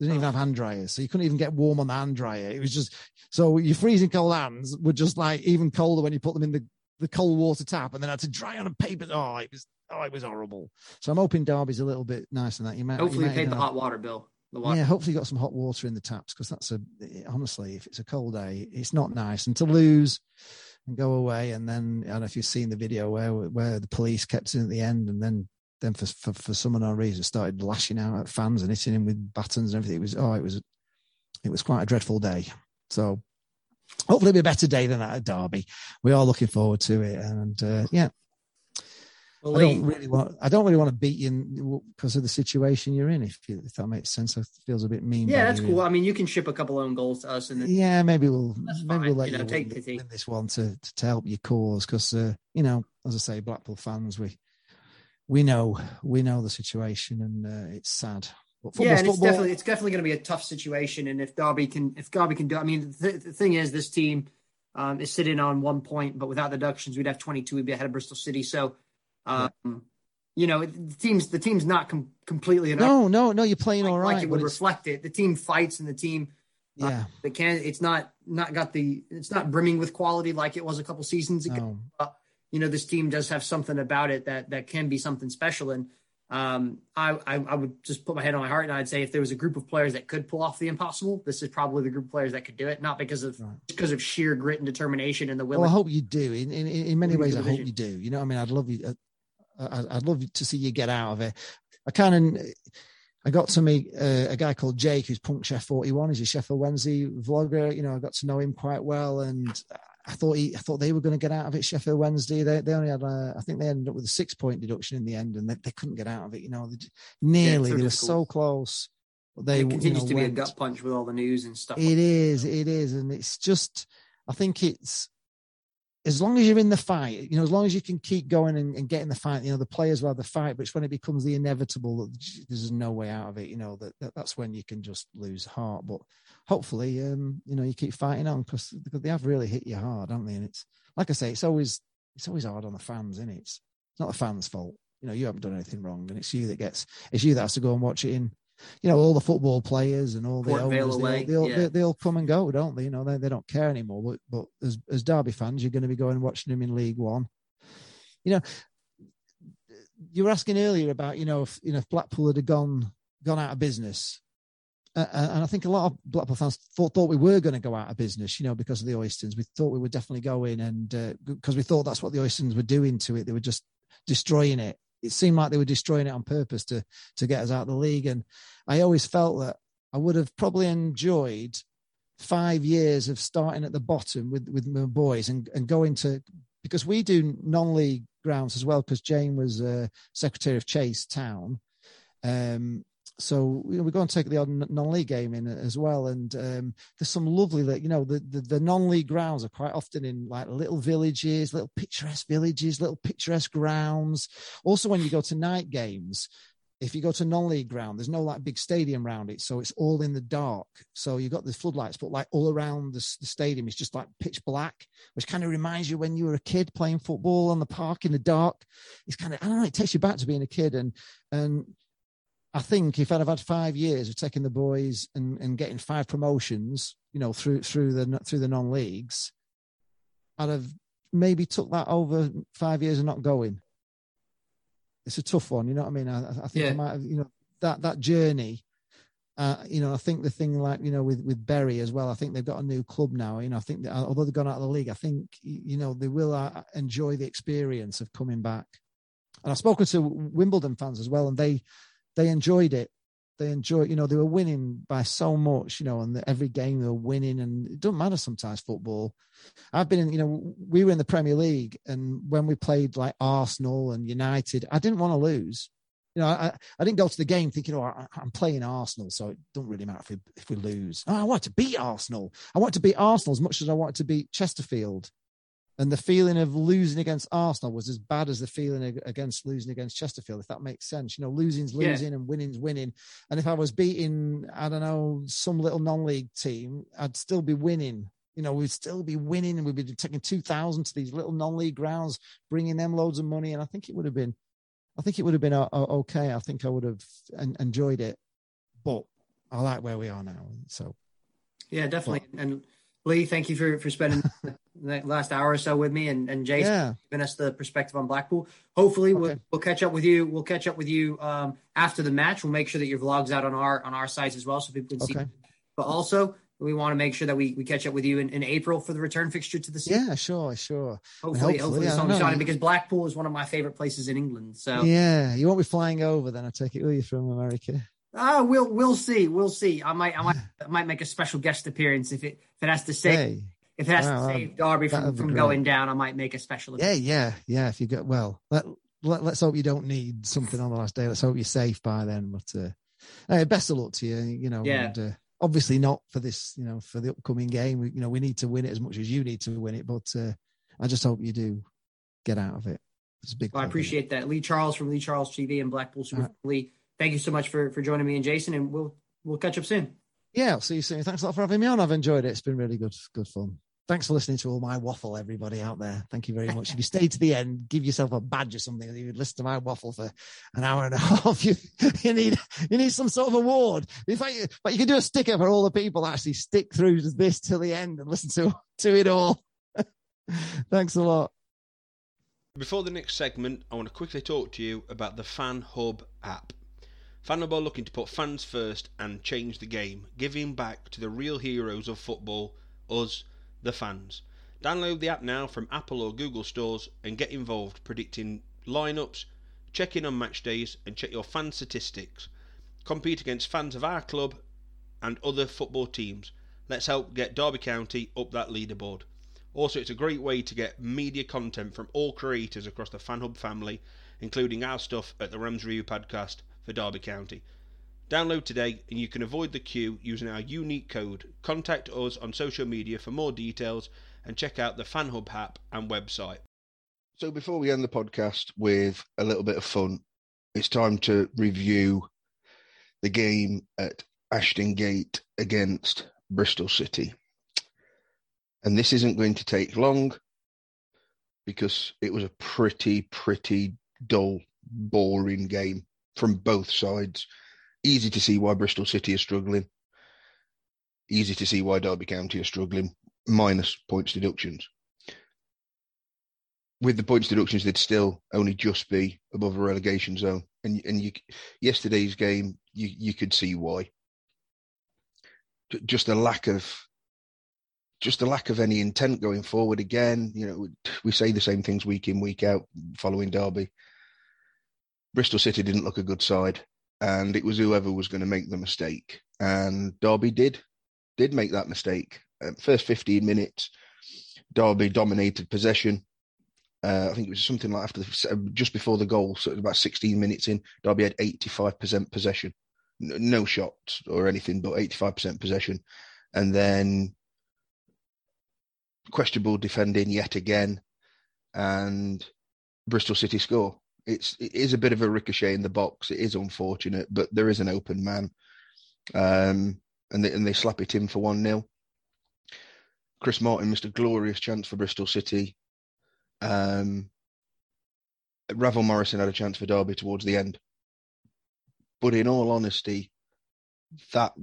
They didn't even have hand dryers, so you couldn't even get warm on the hand dryer. It was just, so your freezing cold hands were just like even colder when you put them in the, the cold water tap, and then I had to dry on a paper. Oh, it was oh, it was horrible. So I'm hoping Derby's a little bit nicer than that. You might hopefully you paid the hot water bill. The water. Yeah, hopefully you got some hot water in the taps, because that's a honestly, if it's a cold day, it's not nice, and to lose and go away, and then I don't know if you've seen the video where where the police kept in at the end, and then. Then for, for for some unknown reason started lashing out at fans and hitting him with batons and everything. It was oh, it was it was quite a dreadful day. So hopefully it'll be a better day than that at Derby. We are looking forward to it, and uh, yeah, well, I don't Lee, really want I don't really want to beat you because of the situation you're in. If, you, if that makes sense, it feels a bit mean. Yeah, that's you. Cool. I mean, you can ship a couple own goals to us, and then, yeah, maybe we'll maybe fine. we'll let you, know, you take win, win this one to to help your cause, because uh, you know, as I say, Blackpool fans we. We know, we know the situation, and uh, it's sad. But football, yeah, and it's football... definitely, it's definitely going to be a tough situation. And if Derby can, if Derby can do, I mean, the, the thing is, this team um, is sitting on one point, but without deductions, we'd have twenty-two. We'd be ahead of Bristol City. So, um, yeah. you know, it, the team's the team's not com- completely. Enough. No, no, no. You're playing like, all right. Like it would reflect it. The team fights, and the team, uh, yeah, they can. It's not not got the. It's not brimming with quality like it was a couple seasons ago. No. Uh, You know, this team does have something about it that that can be something special. And um, I, I I would just put my hand on my heart and I'd say if there was a group of players that could pull off the impossible, this is probably the group of players that could do it. Not because of right. because of sheer grit and determination and the will. Well, I hope you do. In in, in many ways, I hope you do. You know what I mean? I'd love you. I, I'd love to see you get out of it. I kind of... I got to meet uh, a guy called Jake, who's Punk Chef forty-one. He's a Sheffield Wednesday vlogger. You know, I got to know him quite well, and... I thought he, I thought they were going to get out of it. Sheffield Wednesday, they they only had, a, I think they ended up with a six point deduction in the end, and they, they couldn't get out of it. You know, they, nearly yeah, they were so close. They it continues you know, to be went. a gut punch with all the news and stuff. It like is, that. it is, and it's just. I think it's as long as you're in the fight, you know, as long as you can keep going and, and get in the fight. You know, the players will have the fight, but it's when it becomes the inevitable that there's no way out of it. You know, that, that that's when you can just lose heart, but. Hopefully, um, you know, you keep fighting on because they have really hit you hard, haven't they? And it's like I say, it's always it's always hard on the fans, isn't it? It's not the fans' fault. You know, you haven't done anything wrong, and it's you that gets it's you that has to go and watch it in. You know, all the football players and all the owners, they, they, all, yeah. they, they all come and go, don't they? You know, they they don't care anymore. But but as as Derby fans, you're going to be going and watching them in League One. You know, you were asking earlier about you know if you know if Blackpool had gone gone out of business. Uh, and I think a lot of Blackpool fans thought, thought we were going to go out of business, you know, because of the Oystons. We thought we were definitely going, and because uh, we thought that's what the Oystons were doing to it. They were just destroying it. It seemed like they were destroying it on purpose to to get us out of the league. And I always felt that I would have probably enjoyed five years of starting at the bottom with, with my boys and, and going to, because we do non-league grounds as well, because Jane was uh, Secretary of Chase Town. Um So you know, we go and take the odd non-league game in as well, and um, there's some lovely, like you know, the, the the non-league grounds are quite often in like little villages, little picturesque villages, little picturesque grounds. Also, when you go to night games, if you go to non-league ground, there's no like big stadium around it, so it's all in the dark. So you've got the floodlights, but like all around the, the stadium, it's just like pitch black, which kind of reminds you when you were a kid playing football on the park in the dark. It's kind of I don't know, it takes you back to being a kid, and and. I think if I'd have had five years of taking the boys and, and getting five promotions, you know, through through the through the non-leagues, I'd have maybe took that over five years and not going. It's a tough one, you know what I mean? I, I think yeah. I might have, you know, that that journey. Uh, you know, I think the thing like you know with, with Bury as well. I think they've got a new club now. You know, I think that, although they've gone out of the league, I think you know they will uh, enjoy the experience of coming back. And I've spoken to Wimbledon fans as well, and they. They enjoyed it. They enjoyed, you know, they were winning by so much, you know, and every game they were winning, and it doesn't matter sometimes football. I've been in, you know, we were in the Premier League, and when we played like Arsenal and United, I didn't want to lose. You know, I, I didn't go to the game thinking, oh, I, I'm playing Arsenal, so it doesn't really matter if we, if we lose. Oh, I want to beat Arsenal. I want to beat Arsenal as much as I wanted to beat Chesterfield. And the feeling of losing against Arsenal was as bad as the feeling against losing against Chesterfield, if that makes sense. You know, losing's losing yeah. and winning's winning. And if I was beating, I don't know, some little non-league team, I'd still be winning. You know, we'd still be winning, and we'd be taking two thousand to these little non-league grounds, bringing them loads of money. And I think it would have been, I think it would have been okay. I think I would have enjoyed it. But I like where we are now. So, yeah, definitely. But, and Lee, thank you for, for spending the last hour or so with me, and, and Jason yeah. giving us the perspective on Blackpool. Hopefully, okay. we'll, we'll catch up with you. We'll catch up with you um, after the match. We'll make sure that your vlog's out on our on our sites as well, so people can okay. see you. But also, we want to make sure that we, we catch up with you in, in April for the return fixture to the season. Yeah, sure, sure. Hopefully, hopefully, hopefully yeah, the sun's shining, because Blackpool is one of my favourite places in England. So yeah, you won't be flying over then, I take it, will you, from America? Ah, oh, we'll we'll see, we'll see. I might I might I might make a special guest appearance if it if it has to save hey, if it has wow, to save Derby from, from going down. I might make a special. Appearance. Yeah, yeah, yeah. If you go well, let, let let's hope you don't need something on the last day. Let's hope you're safe by then. But uh, hey, best of luck to you. You know, yeah. And, uh, obviously not for this, you know, for the upcoming game. We, you know, we need to win it as much as you need to win it. But uh, I just hope you do get out of it. It's a big. Well, I appreciate that, Lee Charles from Lee Charles T V and Blackpool Super League. Thank you so much for, for joining me and Jason, and we'll we'll catch up soon. Yeah, I'll see you soon. Thanks a lot for having me on. I've enjoyed it. It's been really good, good fun. Thanks for listening to all my waffle, everybody out there. Thank you very much. If you stay to the end, give yourself a badge or something. If you listen to my waffle for an hour and a half, you you need you need some sort of award. In fact, you, but you can do a sticker for all the people that actually stick through this till the end and listen to to it all. Thanks a lot. Before the next segment, I want to quickly talk to you about the Fan Hub app. FanHub are looking to put fans first and change the game, giving back to the real heroes of football, us, the fans. Download the app now from Apple or Google stores and get involved predicting lineups, check in on match days and check your fan statistics. Compete against fans of our club and other football teams. Let's help get Derby County up that leaderboard. Also, it's a great way to get media content from all creators across the FanHub family, including our stuff at the Rams Review podcast for Derby County. Download today and you can avoid the queue using our unique code. Contact us on social media for more details and check out the FanHub app and website. So before we end the podcast with a little bit of fun, it's time to review the game at Ashton Gate against Bristol City. And this isn't going to take long because it was a pretty, pretty dull, boring game from both sides. Easy to see why Bristol City are struggling. Easy to see why Derby County are struggling, minus points deductions. With the points deductions, they'd still only just be above a relegation zone. And and you, yesterday's game, you, you could see why. Just a lack of, just a lack of any intent going forward. Again, you know, we say the same things week in, week out following Derby. Bristol City didn't look a good side, and it was whoever was going to make the mistake. And Derby did, did make that mistake. First fifteen minutes, Derby dominated possession. Uh, I think it was something like after the, just before the goal, so it was about sixteen minutes in, Derby had eighty-five percent possession. No shots or anything, but eighty-five percent possession. And then questionable defending yet again, and Bristol City score. It's, it is a bit of a ricochet in the box. It is unfortunate, but there is an open man. Um, and, they, and they slap it in for one nil. Chris Martin missed a glorious chance for Bristol City. Um, Ravel Morrison had a chance for Derby towards the end. But in all honesty, that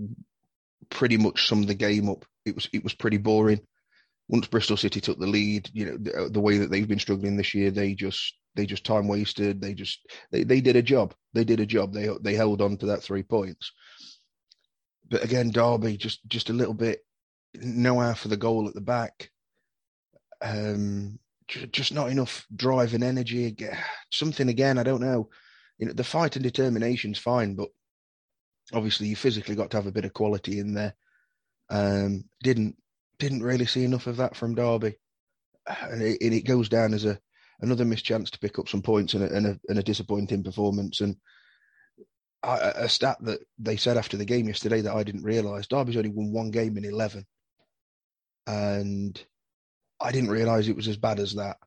pretty much summed the game up. It was it was pretty boring. Once Bristol City took the lead, you know, the, the way that they've been struggling this year, they just... They just time wasted. They just they, they did a job. They did a job. They they held on to that three points. But again, Derby just just a little bit no half for the goal at the back. Um, just not enough drive and energy. Something again, I don't know. You know, the fight and determination's fine, but obviously you physically got to have a bit of quality in there. Um, didn't didn't really see enough of that from Derby, and it, and it goes down as a. Another missed chance to pick up some points and a, and a, and a disappointing performance. And a, a stat that they said after the game yesterday that I didn't realise, Derby's only won one game in eleven. And I didn't realise it was as bad as that.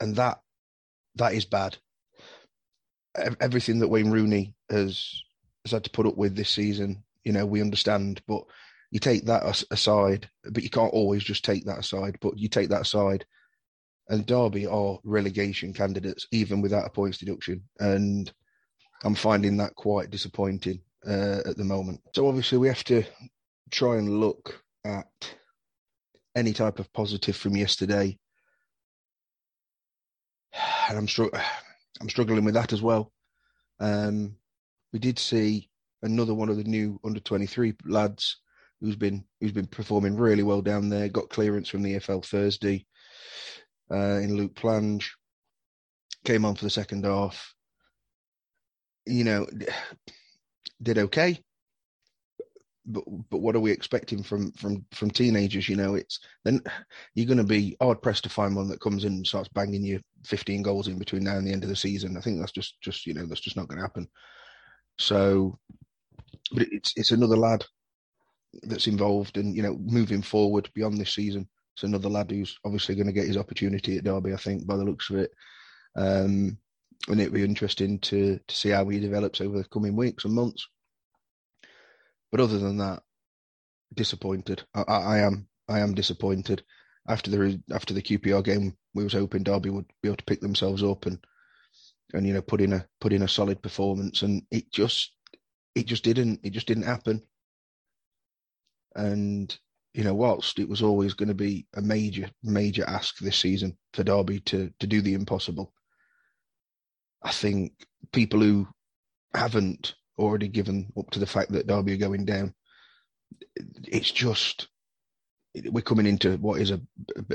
And that that is bad. Everything that Wayne Rooney has, has had to put up with this season, you know, we understand. But you take that aside, but you can't always just take that aside. But you take that aside. And Derby are relegation candidates, even without a points deduction. And I'm finding that quite disappointing. uh, at the moment. So obviously we have to try and look at any type of positive from yesterday. And I'm, str- I'm struggling with that as well. Um, we did see another one of the new under twenty-three lads who's been who's been performing really well down there, got clearance from the E F L Thursday uh, in Luke Plange, came on for the second half, you know, did okay. But but what are we expecting from from, from teenagers? You know, it's then you're going to be hard pressed to find one that comes in and starts banging you fifteen goals in between now and the end of the season. I think that's just just you know that's just not going to happen. So, but it's it's another lad that's involved, and you know, moving forward beyond this season, it's another lad who's obviously going to get his opportunity at Derby. I think by the looks of it, um, and it'll be interesting to to see how he develops over the coming weeks and months. But other than that, disappointed. I, I am. I am disappointed. After the after the Q P R game, we was hoping Derby would be able to pick themselves up and and you know put in a put in a solid performance, and it just it just didn't it just didn't happen. And you know, whilst it was always going to be a major major ask this season for Derby to to do the impossible, I think people who haven't already given up to the fact that Derby are going down, it's just we're coming into what is a,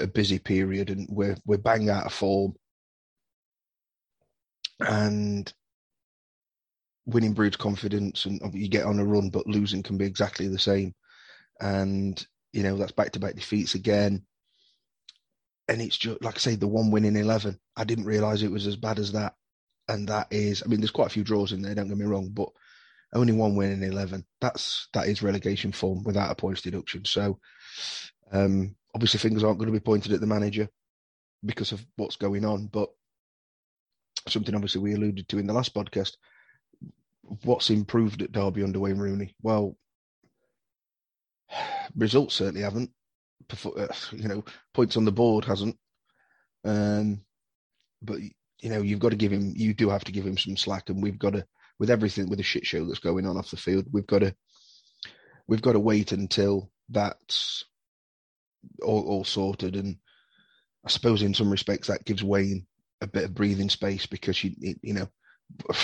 a busy period, and we're we're bang out of form, and winning breeds confidence, and you get on a run, but losing can be exactly the same, and you know that's back to back defeats again, and it's just like I say, the one win in eleven. I didn't realise it was as bad as that, and that is, I mean, there's quite a few draws in there. Don't get me wrong, but only one win in eleven. That's that is relegation form without a points deduction. So um, obviously fingers aren't going to be pointed at the manager because of what's going on. But something obviously we alluded to in the last podcast, what's improved at Derby under Wayne Rooney? Well, results certainly haven't. You know, points on the board hasn't. Um, but you know, you've got to give him. You do have to give him some slack, and we've got to. With everything, with the shit show that's going on off the field, we've got to we've got to wait until that's all, all sorted. And I suppose in some respects that gives Wayne a bit of breathing space because you you know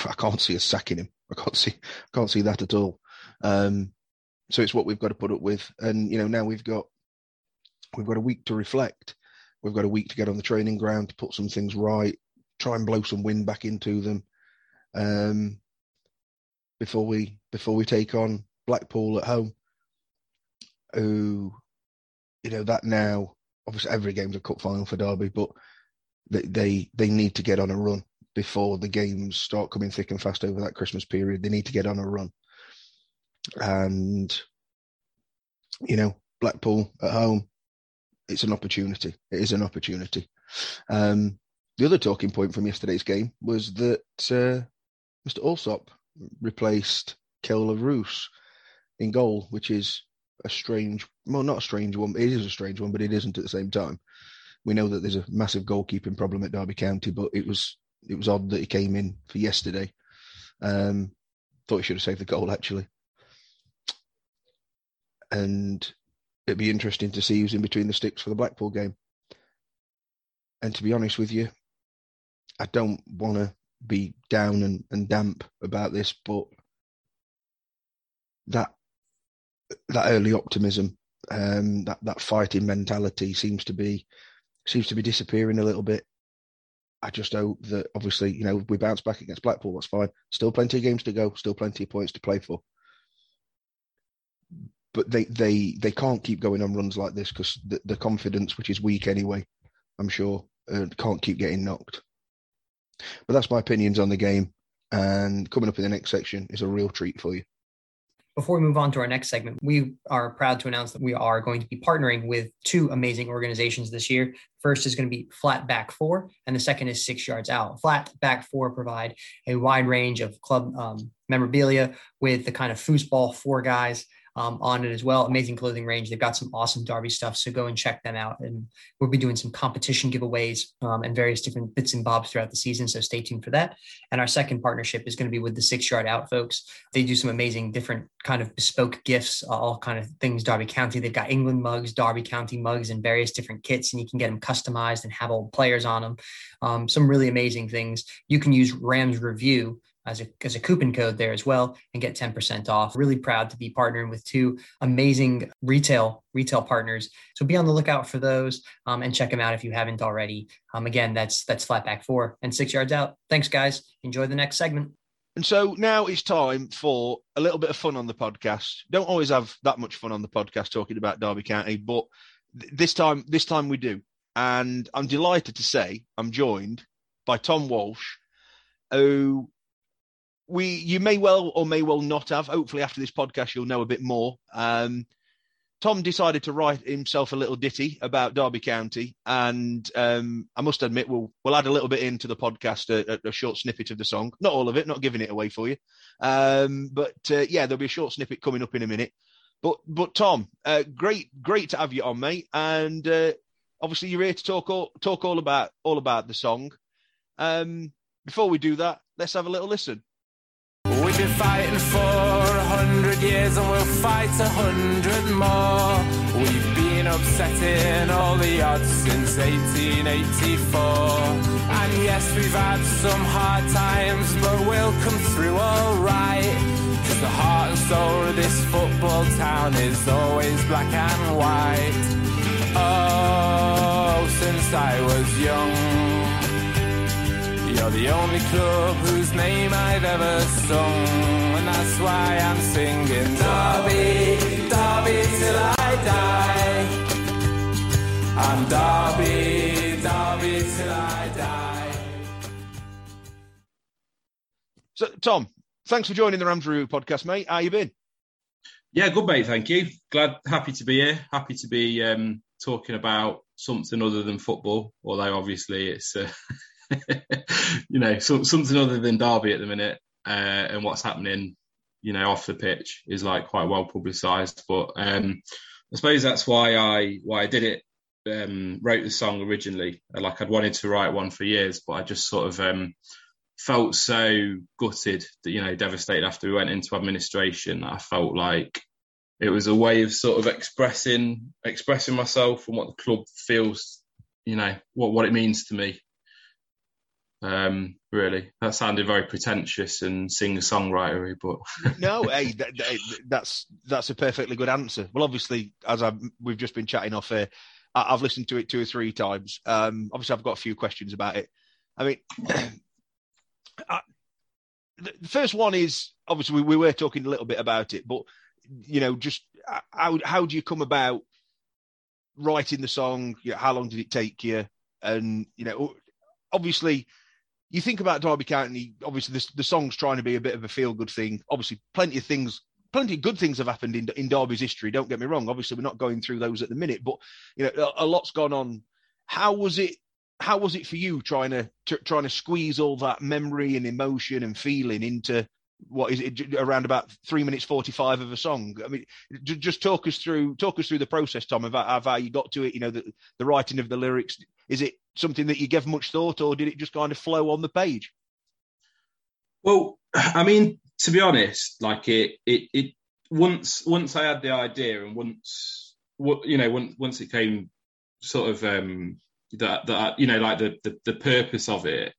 I can't see us sacking him. I can't see I can't see that at all. Um, so it's what we've got to put up with. And you know now we've got we've got a week to reflect. We've got a week to get on the training ground to put some things right, try and blow some wind back into them. Um, before we before we take on Blackpool at home, who, you know, that now, obviously every game's a cup final for Derby, but they, they they need to get on a run before the games start coming thick and fast over that Christmas period. They need to get on a run. And, you know, Blackpool at home, it's an opportunity. It is an opportunity. Um, the other talking point from yesterday's game was that uh, Mister Allsop replaced Kayla Roos in goal, which is a strange, well, not a strange one. It is a strange one, but it isn't at the same time. We know that there's a massive goalkeeping problem at Derby County, but it was it was odd that he came in for yesterday. Um, thought he should have saved the goal, actually. And it'd be interesting to see who's in between the sticks for the Blackpool game. And to be honest with you, I don't want to be down and, and damp about this, but that that early optimism, um, that that fighting mentality seems to be seems to be disappearing a little bit. I just hope that obviously, you know, we bounce back against Blackpool, that's fine. Still plenty of games to go, still plenty of points to play for. But they they, they can't keep going on runs like this because the, the confidence, which is weak anyway, I'm sure, uh, can't keep getting knocked. But that's my opinions on the game, and coming up in the next section is a real treat for you. Before we move on to our next segment, we are proud to announce that we are going to be partnering with two amazing organizations this year. First is going to be Flat Back Four, and the second is Six Yards Out. Flat Back Four provide a wide range of club um, memorabilia with the kind of foosball four guys um, on it as well. Amazing clothing range. They've got some awesome Derby stuff. So go and check them out. And we'll be doing some competition giveaways um, and various different bits and bobs throughout the season. So stay tuned for that. And our second partnership is going to be with the Six Yard Out folks. They do some amazing different kind of bespoke gifts, all kind of things Derby County. They've got England mugs, Derby County mugs, and various different kits. And you can get them customized and have old players on them. Um, some really amazing things. You can use Rams Review as a, as a coupon code there as well and get ten percent off. Really proud to be partnering with two amazing retail retail partners. So be on the lookout for those um, and check them out if you haven't already. Um, again, that's that's Flatback four and Six Yards Out. Thanks, guys. Enjoy the next segment. And so now it's time for a little bit of fun on the podcast. Don't always have that much fun on the podcast talking about Derby County, but th- this time this time we do. And I'm delighted to say I'm joined by Tom Walsh, who we you may well or may well not have. Hopefully after this podcast, you'll know a bit more. Um, Tom decided to write himself a little ditty about Derby County. And um, I must admit, we'll we'll add a little bit into the podcast, a, a short snippet of the song. Not all of it, not giving it away for you. Um, but uh, yeah, there'll be a short snippet coming up in a minute. But but Tom, uh, great, great to have you on, mate. And uh, obviously you're here to talk all, talk all about all about the song. Um, before we do that, let's have a little listen. We've been fighting for a hundred years and we'll fight a hundred more. We've been upsetting all the odds since eighteen eighty-four. And yes, we've had some hard times, but we'll come through all right. Cause the heart and soul of this football town is always black and white. Oh, since I was young. You're the only club whose name I've ever sung, and that's why I'm singing Derby, Derby till I die. I'm Derby, Derby till I die. So, Tom, thanks for joining the Rams Review podcast, mate. How you been? Yeah, good, mate, thank you. Glad, happy to be here. Happy to be um, talking about something other than football, although obviously it's... Uh, you know, so, something other than Derby at the minute uh, and what's happening, you know, off the pitch is like quite well publicised. But um, I suppose that's why I why I did it, um, wrote the song originally. Like I'd wanted to write one for years, but I just sort of um, felt so gutted, that you know, devastated after we went into administration. I felt like it was a way of sort of expressing expressing myself and what the club feels, you know, what what it means to me. Um, really, that sounded very pretentious and singer-songwritery, but no, hey, that, that, that's that's a perfectly good answer. Well, obviously, as I've, we've just been chatting off here, I've listened to it two or three times. Um, obviously, I've got a few questions about it. I mean, I, the first one is obviously we, we were talking a little bit about it, but you know, just how how do you come about writing the song? You know, how long did it take you? And you know, obviously. You think about Derby County, obviously this, the song's trying to be a bit of a feel-good thing. Obviously, plenty of things, plenty of good things have happened in, in Derby's history, don't get me wrong. Obviously, we're not going through those at the minute, but you know, a, a lot's gone on. How was it How was it for you trying to, to trying to squeeze all that memory and emotion and feeling into, what is it, around about three minutes forty-five of a song? I mean, j- just talk us through talk us through the process, Tom, of, of how you got to it, you know, the, the writing of the lyrics. Is it something that you gave much thought, or did it just kind of flow on the page? Well, I mean, to be honest, like it, it, it once, once I had the idea, and once, you know, once, once it came, sort of um, that, that, you know, like the, the, the purpose of it,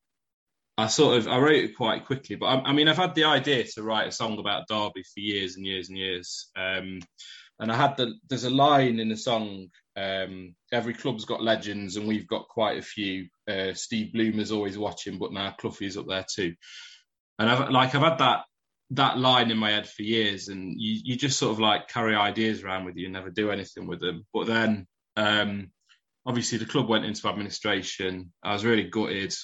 I sort of I wrote it quite quickly. But I, I mean, I've had the idea to write a song about Derby for years and years and years. Um, and I had the there's a line in the song. Um, every club's got legends, and we've got quite a few. Uh, Steve Bloomer's always watching, but now Cluffy's up there too. And I've like I've had that that line in my head for years, and you, you just sort of like carry ideas around with you and never do anything with them. But then, um, obviously, the club went into administration. I was really gutted.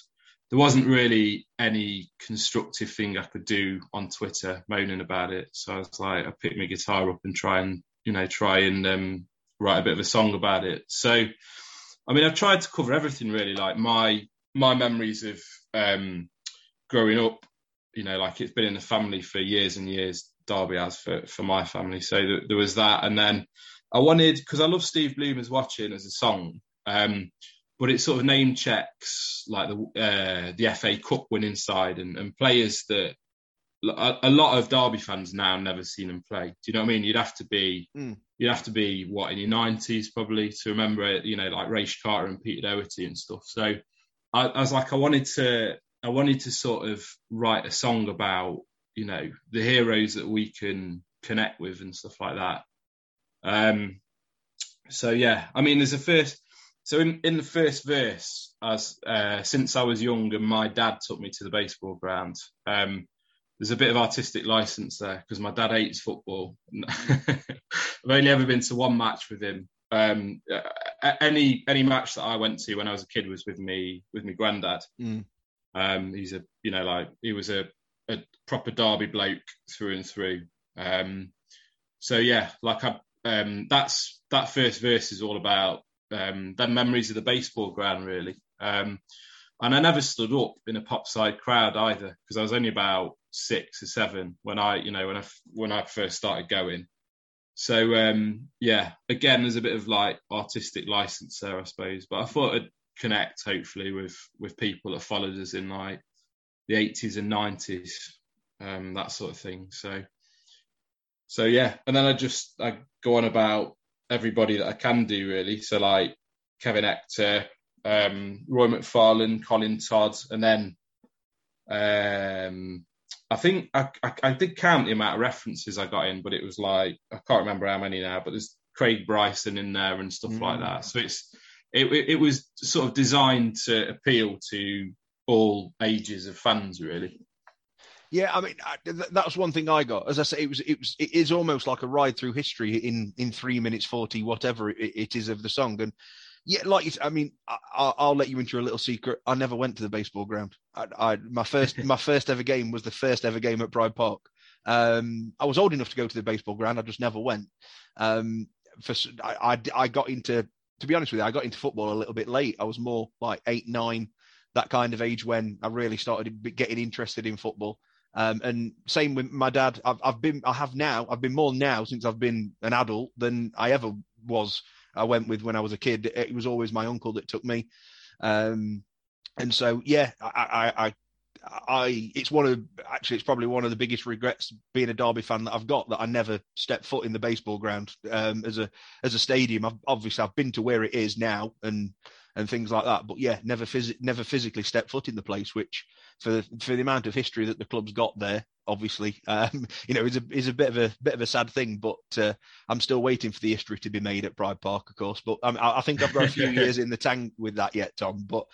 There wasn't really any constructive thing I could do on Twitter moaning about it. So I was like, I picked my guitar up and try and you know try and. Um, write a bit of a song about it. So, I mean, I've tried to cover everything really, like my my memories of um, growing up, you know, like it's been in the family for years and years, Derby has for, for my family. So th- there was that. And then I wanted, because I love Steve Bloomer's Watching as a song, um, but it sort of name checks like the uh, the F A Cup winning side and, and players that a, a lot of Derby fans now never seen them play. Do you know what I mean? You'd have to be, mm. you'd have to be what, in your nineties probably to remember it, you know, like Ray Carter and Peter Doherty and stuff. So I, I was like, I wanted to, I wanted to sort of write a song about, you know, the heroes that we can connect with and stuff like that. Um, so yeah, I mean, there's a first. So in, in the first verse, as uh, since I was young and my dad took me to the baseball ground, um, there's a bit of artistic license there because my dad hates football. I've only ever been to one match with him. Um, any any match that I went to when I was a kid was with me with my granddad. Mm. Um, he's a you know like he was a, a proper Derby bloke through and through. Um, so yeah, like I um, that's that first verse is all about. Um, their memories of the baseball ground, really. Um, and I never stood up in a Popside crowd either, because I was only about six or seven when I, you know, when I when I first started going. So um, yeah, again, there's a bit of like artistic license there, I suppose. But I thought I'd connect hopefully with with people that followed us in like the eighties and nineties, um, that sort of thing. So, so yeah, and then I just I go on about. Everybody that I can do, really. So like Kevin Hector, um, Roy McFarlane, Colin Todd, and then um, I think I, I, I did count the amount of references I got in, but it was like I can't remember how many now. But there's Craig Bryson in there and stuff mm. like that. So it's it, it it was sort of designed to appeal to all ages of fans, really. Yeah, I mean that was one thing I got. As I say, it was it was it is almost like a ride through history in, in three minutes forty, whatever it, it is of the song. And yeah, like you, I mean, I, I'll let you into a little secret. I never went to the baseball ground. I, I my first my first ever game was the first ever game at Pride Park. Um, I was old enough to go to the baseball ground. I just never went. Um, for I, I I got into to be honest with you, I got into football a little bit late. I was more like eight, nine, that kind of age when I really started getting interested in football. Um, and same with my dad. I've, I've been, I have now, I've been more now since I've been an adult than I ever was. I went with when I was a kid. It was always my uncle that took me. Um, and so, yeah, I, I, I, I, it's one of, actually, it's probably one of the biggest regrets being a Derby fan that I've got, that I never stepped foot in the baseball ground um, as a, as a stadium. I've, obviously, I've been to where it is now and, and things like that. But yeah, never, phys- never physically stepped foot in the place, which for the, for the amount of history that the club's got there, obviously, um, you know, is a, is a bit of a bit of a sad thing, but uh, I'm still waiting for the history to be made at Pride Park, of course. But um, I, I think I've got a few years in the tank with that yet, Tom. But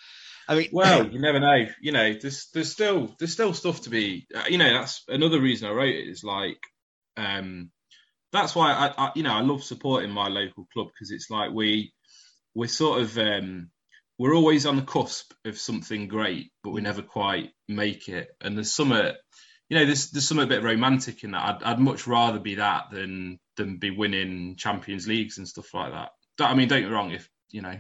I mean, well, you never know. You know, there's there's still there's still stuff to be. You know, that's another reason I wrote it. Is like, um, that's why I, I you know I love supporting my local club, because it's like we. We're sort of, um, we're always on the cusp of something great, but we never quite make it. And there's some, uh, you know, there's, there's some a bit romantic in that. I'd, I'd much rather be that than than be winning Champions Leagues and stuff like that. I mean, don't get me wrong. If you know,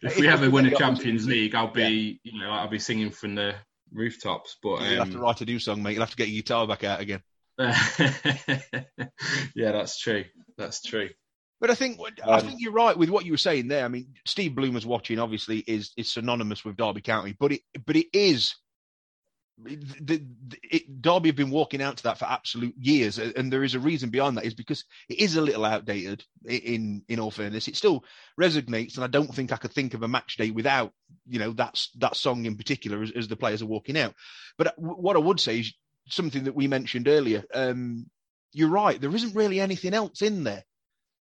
if we ever win a Champions League, I'll be, yeah. you know, I'll be singing from the rooftops. But um, you'll have to write a new song, mate. You'll have to get your guitar back out again. Yeah, that's true. That's true. But I think I think you're right with what you were saying there. I mean, Steve Bloomer's Watching obviously is is synonymous with Derby County, but it but it is the, the, it, Derby have been walking out to that for absolute years, and there is a reason behind that, is because it is a little outdated. In in all fairness, it still resonates, and I don't think I could think of a match day without you know that that song in particular as, as the players are walking out. But what I would say is something that we mentioned earlier. Um, you're right. There isn't really anything else in there.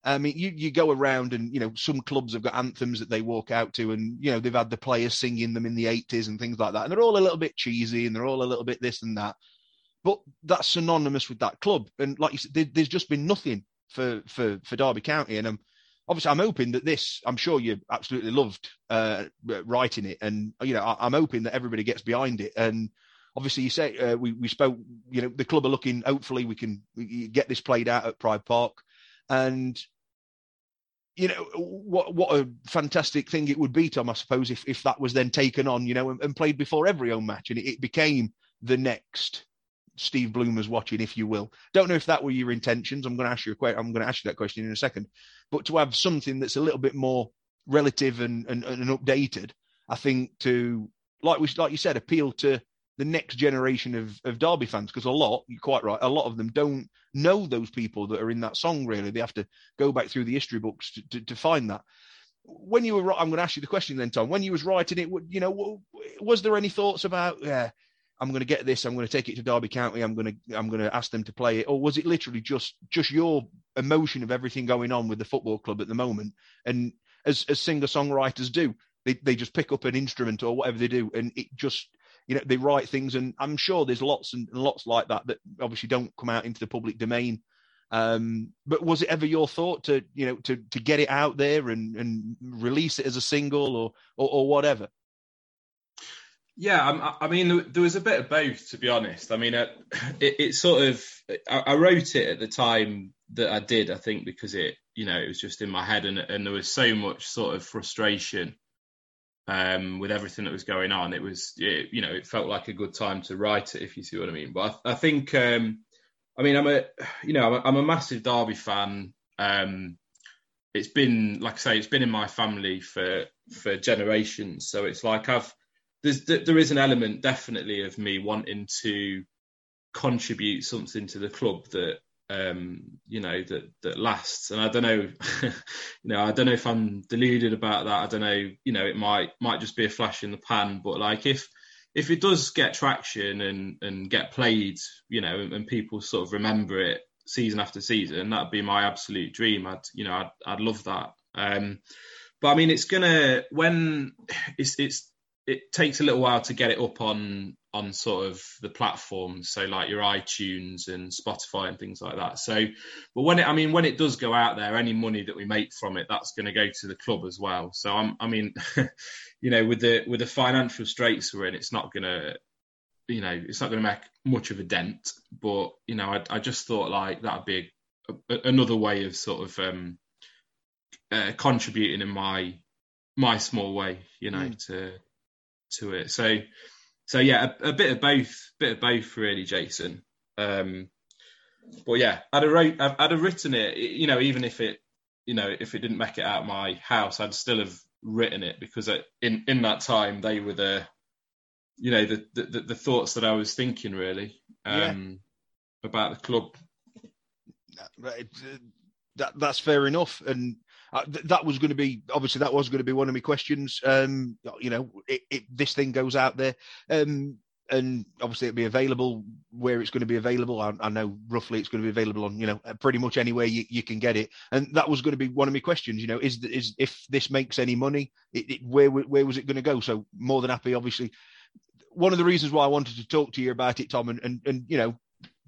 I mean, you, you go around and, you know, some clubs have got anthems that they walk out to, and, you know, they've had the players singing them in the eighties and things like that. And they're all a little bit cheesy, and they're all a little bit this and that. But that's synonymous with that club. And like you said, there, there's just been nothing for, for, for Derby County. And I'm, obviously, I'm hoping that this, I'm sure you absolutely loved uh, writing it. And, you know, I, I'm hoping that everybody gets behind it. And obviously, you say uh, we, we spoke, you know, the club are looking, hopefully we can get this played out at Pride Park. And, you know, what what a fantastic thing it would be, Tom, I suppose, if, if that was then taken on, you know, and, and played before every home match, and it, it became the next Steve Bloomer's watching, if you will. Don't know if that were your intentions. I'm going to ask you a question. I'm going to ask you that question in a second. But to have something that's a little bit more relative and, and, and updated, I think, to like we like you said, appeal to the next generation of, of Derby fans, because a lot, you're quite right, a lot of them don't know those people that are in that song. Really, they have to go back through the history books to, to, to find that. When you were, I'm going to ask you the question then, Tom. When you was writing it, you know, was there any thoughts about, yeah, I'm going to get this, I'm going to take it to Derby County, I'm going to, I'm going to ask them to play it, or was it literally just, just your emotion of everything going on with the football club at the moment? And as, as singer songwriters do, they they just pick up an instrument or whatever they do, and it just, you know, they write things. And I'm sure there's lots and lots like that that obviously don't come out into the public domain. Um, but was it ever your thought to, you know, to, to get it out there and, and release it as a single or, or, or whatever? Yeah. I, I mean, there was a bit of both, to be honest. I mean, it, it sort of, I wrote it at the time that I did, I think, because it, you know, it was just in my head, and, and there was so much sort of frustration, um, with everything that was going on. It was, it, you know, it felt like a good time to write it, if you see what I mean. But I, I think, um, I mean, I'm a, you know, I'm a, I'm a massive Derby fan. Um, it's been, like I say, it's been in my family for for generations. So it's like I've, there's, there is an element definitely of me wanting to contribute something to the club that, um, you know, that that lasts. And I don't know, you know, I don't know if I'm deluded about that. I don't know, you know, it might might just be a flash in the pan. But like if, if it does get traction and, and get played, you know, and, and people sort of remember it season after season, that'd be my absolute dream. I'd, you know, I'd, I'd love that. Um, but I mean, it's gonna, when it's, it's, it takes a little while to get it up on, on sort of the platforms. So like your iTunes and Spotify and things like that. So, but when it, I mean, when it does go out there, any money that we make from it, that's going to go to the club as well. So I'm, I mean, you know, with the, with the financial straits we're in, it's not going to, you know, it's not going to make much of a dent, but you know, I, I just thought like that'd be a, a, another way of sort of um, uh, contributing in my, my small way, you know, mm. to, to it. So, so yeah, a, a bit of both, bit of both really, Jason. Um, but yeah, I'd have, wrote, I'd have written it, you know, even if it, you know, if it didn't make it out of my house, I'd still have written it, because in, in that time they were the, you know, the, the, the thoughts that I was thinking really um, yeah. about the club. That, that's fair enough. And Uh, th- that was going to be, obviously, that was going to be one of my questions. Um, you know, it, it, this thing goes out there um, and obviously it'll be available where it's going to be available. I, I know roughly it's going to be available on, you know, pretty much anywhere you, you can get it. And that was going to be one of my questions, you know, is, is if this makes any money, it, it, where, where was it going to go? So more than happy, obviously. One of the reasons why I wanted to talk to you about it, Tom, and, and, and you know,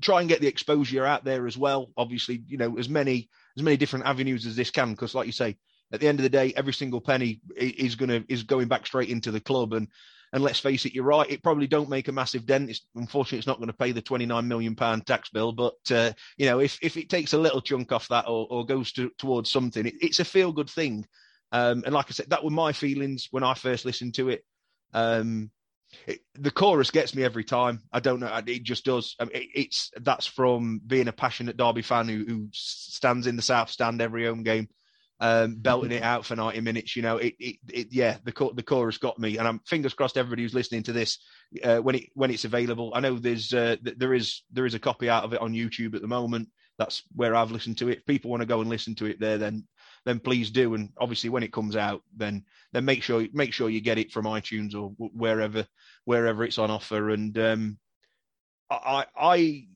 try and get the exposure out there as well. Obviously, you know, as many as many different avenues as this can, because like you say, at the end of the day, every single penny is going to is going back straight into the club. And and let's face it, you're right, it probably don't make a massive dent. It's, unfortunately, it's not going to pay the twenty-nine million pounds tax bill. But, uh, you know, if, if it takes a little chunk off that or, or goes to, towards something, it, it's a feel-good thing. Um, and like I said, that were my feelings when I first listened to it. Um, It, the chorus gets me every time. I don't know. It just does. I mean, it, it's that's from being a passionate Derby fan who, who stands in the South Stand every home game, um, belting it out for ninety minutes. You know, it, it, it yeah, the the chorus got me. And I'm fingers crossed everybody who's listening to this uh, when it when it's available. I know there's uh, there is there is a copy out of it on YouTube at the moment. That's where I've listened to it. If people want to go and listen to it there, then then please do. And obviously, when it comes out, then then make sure make sure you get it from iTunes or wherever wherever it's on offer. And um, I I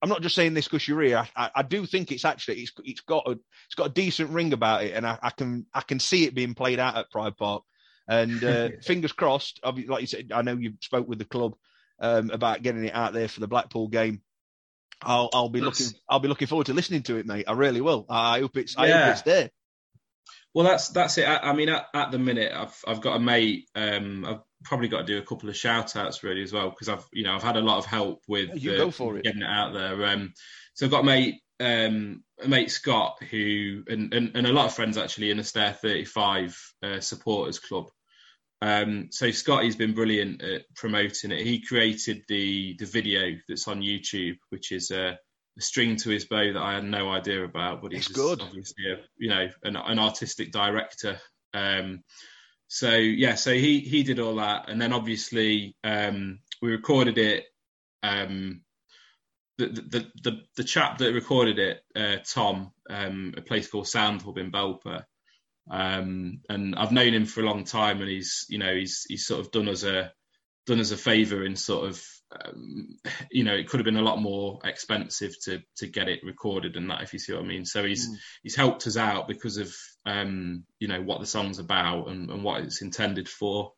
I'm not just saying this because you're here. I, I do think it's actually it's it's got a it's got a decent ring about it, and I, I can I can see it being played out at Pride Park. And uh, fingers crossed. Like you said, I know you spoke with the club um, about getting it out there for the Blackpool game. I'll, I'll be looking. I'll be looking forward to listening to it, mate. I really will. I hope it's. I yeah. hope it's there. Well, that's that's it. I, I mean, at, at the minute, I've I've got a mate. Um, I've probably got to do a couple of shout outs really as well, because I've you know I've had a lot of help with yeah, you uh, go for it. getting it out there. Um, so I've got a mate, um, a mate Scott, who and, and, and a lot of friends actually in the Stair thirty-five uh, supporters club. Um, so Scotty's been brilliant at promoting it. He created the the video that's on YouTube, which is a, a string to his bow that I had no idea about, but he's good. Obviously a, you know, an, an artistic director. Um, so yeah, so he, he did all that. And then obviously um, we recorded it. Um, the, the, the, the chap that recorded it, uh, Tom, um, a place called Sound Hub in Belper. Um, and I've known him for a long time, and he's, you know, he's, he's sort of done us a, done us a favour in sort of, um, you know, it could have been a lot more expensive to, to get it recorded and that, if you see what I mean. So he's, mm. he's helped us out because of, um, you know, what the song's about and, and what it's intended for.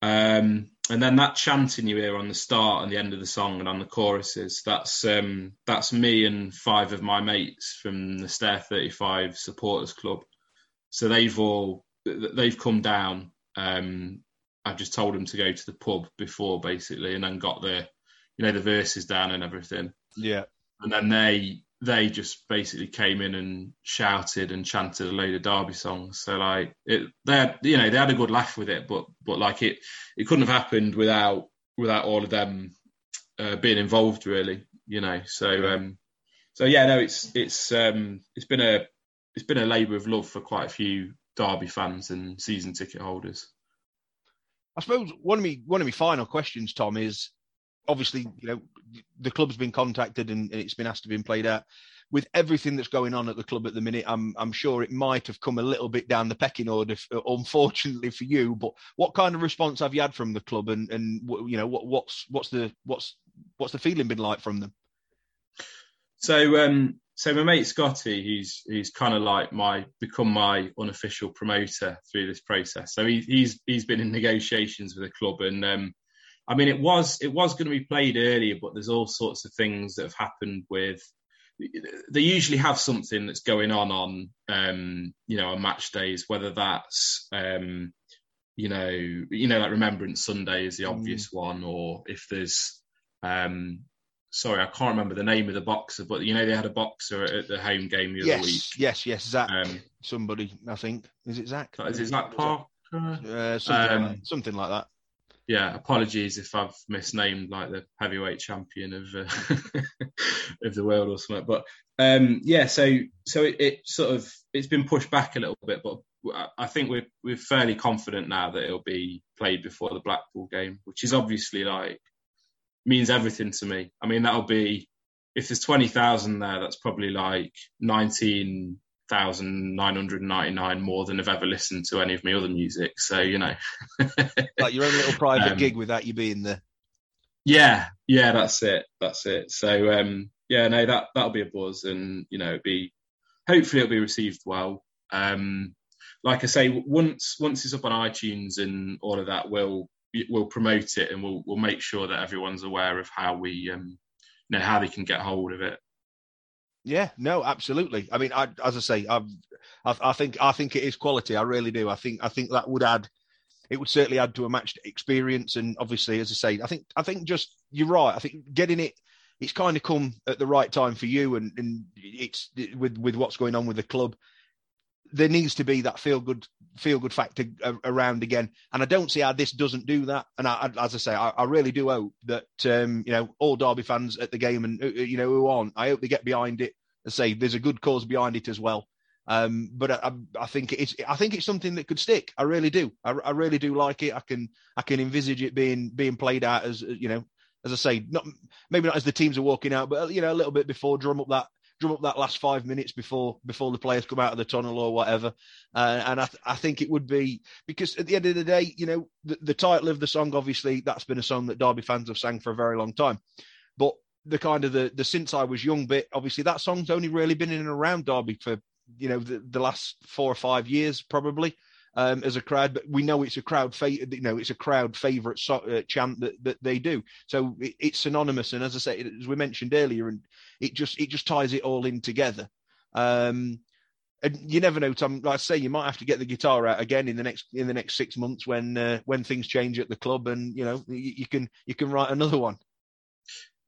Um, and then that chanting you hear on the start and the end of the song and on the choruses, that's, um, that's me and five of my mates from the Stair thirty-five supporters club. So they've all, they've come down. Um, I've just told them to go to the pub before, basically, and then got the, you know, the verses down and everything. Yeah. And then they, they just basically came in and shouted and chanted a load of Derby songs. So like, it, they had, you know, they had a good laugh with it, but, but like it, it couldn't have happened without, without all of them uh, being involved, really, you know? So, um, so yeah, no, it's, it's, um, it's been a, it's been a labour of love for quite a few Derby fans and season ticket holders. I suppose one of me, one of my final questions, Tom, is obviously, you know, the club's been contacted and it's been asked to be played at. With everything that's going on at the club at the minute, I'm I'm sure it might have come a little bit down the pecking order, unfortunately for you. But what kind of response have you had from the club, and and you know what what's what's the what's what's the feeling been like from them? So. Um... So my mate Scotty, he's he's kind of like my become my unofficial promoter through this process. So he, he's he's been in negotiations with the club, and um, I mean it was it was going to be played earlier, but there's all sorts of things that have happened with. They usually have something that's going on on um, you know on match days, whether that's um, you know you know like Remembrance Sunday is the obvious mm. one, or if there's. Um, Sorry, I can't remember the name of the boxer, but you know they had a boxer at the home game the yes, other week. Yes, yes, Zach. Um, somebody, I think. Is it Zach? Is it Zach Parker? Uh, something, um, like, something like that. Yeah, apologies if I've misnamed like the heavyweight champion of uh, of the world or something. But um, yeah, so so it, it sort of it's been pushed back a little bit, but I think we're we're fairly confident now that it'll be played before the Blackpool game, which is obviously like. Means everything to me. I mean, that'll be, if there's twenty thousand there, that's probably like nineteen thousand nine hundred ninety-nine more than I've ever listened to any of my other music. So, you know. Like your own little private um, gig without you being there. Yeah, yeah, that's it. That's it. So, um, yeah, no, that, that'll be a buzz and, you know, it'll be, hopefully it'll be received well. Um, like I say, once once it's up on iTunes and all of that, we'll, We'll promote it and we'll we'll make sure that everyone's aware of how we um, you know how they can get hold of it. Yeah, no, absolutely. I mean, I, as I say, I've, I've, I think I think it is quality. I really do. I think I think that would add. It would certainly add to a match experience. And obviously, as I say, I think I think just you're right. I think getting it, it's kind of come at the right time for you, and, and it's with with what's going on with the club. There needs to be that feel good, feel good factor around again, and I don't see how this doesn't do that. And I, as I say, I, I really do hope that um, you know all Derby fans at the game and you know who aren't, I hope they get behind it. I say there's a good cause behind it as well. Um, but I, I think it's, I think it's something that could stick. I really do. I, I really do like it. I can, I can envisage it being being played out as you know, as I say, not maybe not as the teams are walking out, but you know a little bit before, drum up that. Drum up that last five minutes before before the players come out of the tunnel or whatever, uh, and I, th- I think it would be because at the end of the day, you know, the, the title of the song obviously that's been a song that Derby fans have sang for a very long time, but the kind of the the since I was young bit, obviously that song's only really been in and around Derby for you know the, the last four or five years probably um, as a crowd, but we know it's a crowd fa- you know it's a crowd favourite so- uh, chant that, that they do, so it, it's synonymous, and as I say, as we mentioned earlier and. It just it just ties it all in together, um, and you never know. Tom, like I say, you might have to get the guitar out again in the next in the next six months when uh, when things change at the club, and you know you, you can you can write another one.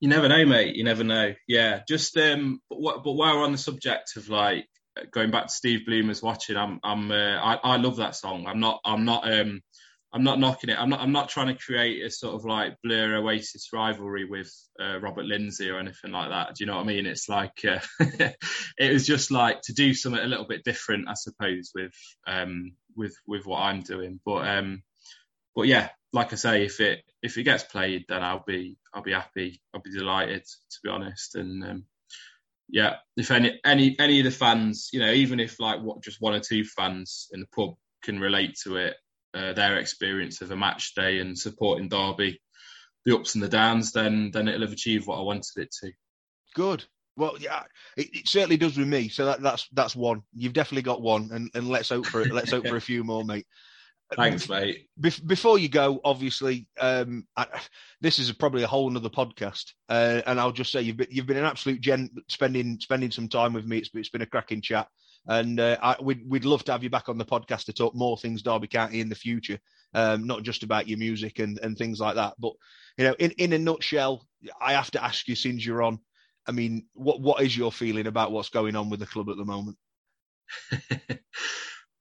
You never know, mate. You never know. Yeah, just um. But, what, but while we're on the subject of like going back to Steve Bloomer's watching, I'm I'm uh, I I love that song. I'm not I'm not um. I'm not knocking it. I'm not I'm not trying to create a sort of like Blur Oasis rivalry with uh, Robert Lindsay or anything like that. Do you know what I mean? It's like, uh, it was just like to do something a little bit different, I suppose, with um with with what I'm doing. But um but yeah, like I say, if it if it gets played, then I'll be I'll be happy. I'll be delighted, to be honest. And um, yeah, if any any any of the fans, you know, even if like what just one or two fans in the pub can relate to it. Uh, their experience of a match day and supporting Derby, the ups and the downs, then then it'll have achieved what I wanted it to. Good. Well, yeah, it, it certainly does with me. So that, that's that's one. You've definitely got one, and, and let's hope for it. Let's hope for a few more, mate. Thanks, mate. Be- before you go, obviously, um, I, this is probably a whole nother podcast, uh, and I'll just say you've been, you've been an absolute gent. Spending spending some time with me, it's, it's been a cracking chat. And uh, I, we'd, we'd love to have you back on the podcast to talk more things Derby County in the future, um, not just about your music and, and things like that. But, you know, in, in a nutshell, I have to ask you, since you're on, I mean, what what is your feeling about what's going on with the club at the moment?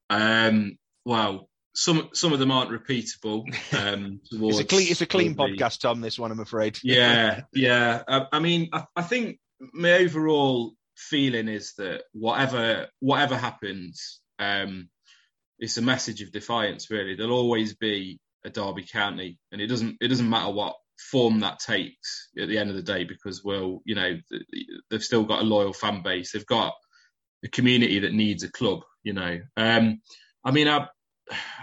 um, well, some some of them aren't repeatable. Um, towards it's a clean, it's a clean Derby. Podcast, Tom, this one, I'm afraid. yeah, yeah. I, I mean, I, I think my overall feeling is that whatever whatever happens, um, it's a message of defiance. Really, there'll always be a Derby County, and it doesn't it doesn't matter what form that takes at the end of the day, because well, you know, they've still got a loyal fan base. They've got a community that needs a club. You know, um, I mean, I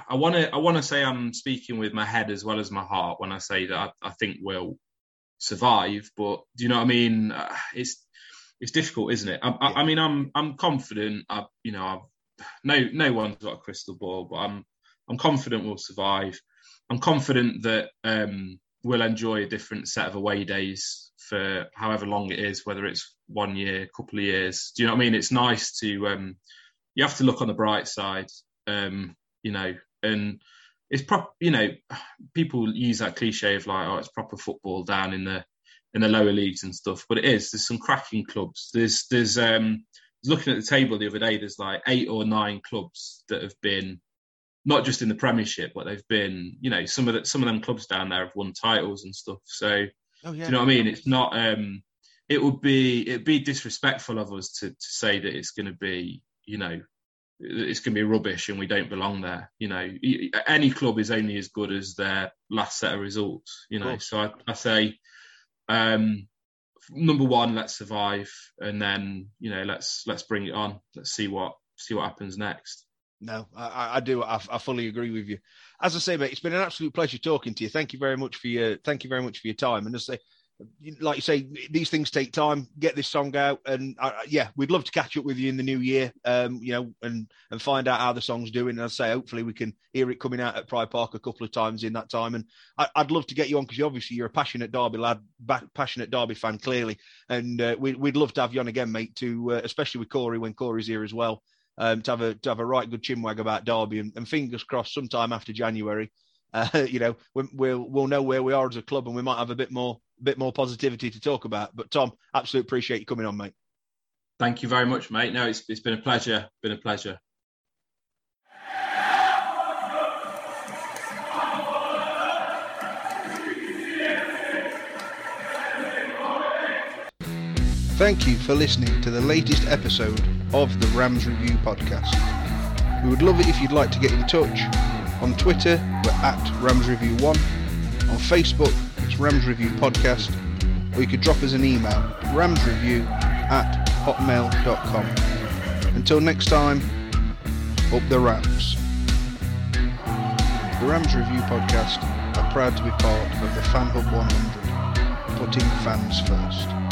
I want to I want to say I'm speaking with my head as well as my heart when I say that I, I think we'll survive. But do you know what I mean? It's It's difficult, isn't it? I, I, I mean, I'm I'm confident. I, you know, I've, no no one's got a crystal ball, but I'm I'm confident we'll survive. I'm confident that um, we'll enjoy a different set of away days for however long it is, whether it's one year, a couple of years. Do you know what I mean? It's nice to um, you have to look on the bright side, um, you know, and it's prop. You know, people use that cliche of like, oh, it's proper football down in the. in the lower leagues and stuff, but it is. There's some cracking clubs. There's, there's. Um, looking at the table the other day, there's like eight or nine clubs that have been not just in the Premiership, but they've been, you know, some of the, some of them clubs down there have won titles and stuff. So, oh, yeah, do you know what I mean? It's not. Um, it would be it'd be disrespectful of us to, to say that it's going to be, you know, it's going to be rubbish and we don't belong there. You know, any club is only as good as their last set of results. You know, so I, I say. Um, number one, let's survive, and then, you know, let's let's bring it on. Let's see what see what happens next. No, I, I do. I, I fully agree with you. As I say, mate, it's been an absolute pleasure talking to you. Thank you very much for your thank you very much for your time. And as I say, like you say, these things take time. Get this song out, and I, yeah, we'd love to catch up with you in the new year. Um, you know, and and find out how the song's doing. And as I say, hopefully we can hear it coming out at Pride Park a couple of times in that time. And I, I'd love to get you on, because you obviously you're a passionate Derby lad, ba- passionate Derby fan, clearly. And uh, we, we'd love to have you on again, mate. To uh, especially with Corey, when Corey's here as well, um, to have a to have a right good chinwag about Derby. And, and fingers crossed, sometime after January, uh, you know, we, we'll we'll know where we are as a club, and we might have a bit more. bit more positivity to talk about. But Tom, absolutely appreciate you coming on, mate. Thank you very much, mate. No, it's it's been a pleasure. Been a pleasure. Thank you for listening to the latest episode of the Rams Review podcast. We would love it if you'd like to get in touch. On Twitter, we're at Rams Review One. On Facebook, it's Rams Review Podcast, or you could drop us an email, ramsreview at hotmail dot com. Until next time, up the Rams. The Rams Review Podcast are proud to be part of the Fan Hub one hundred, putting fans first.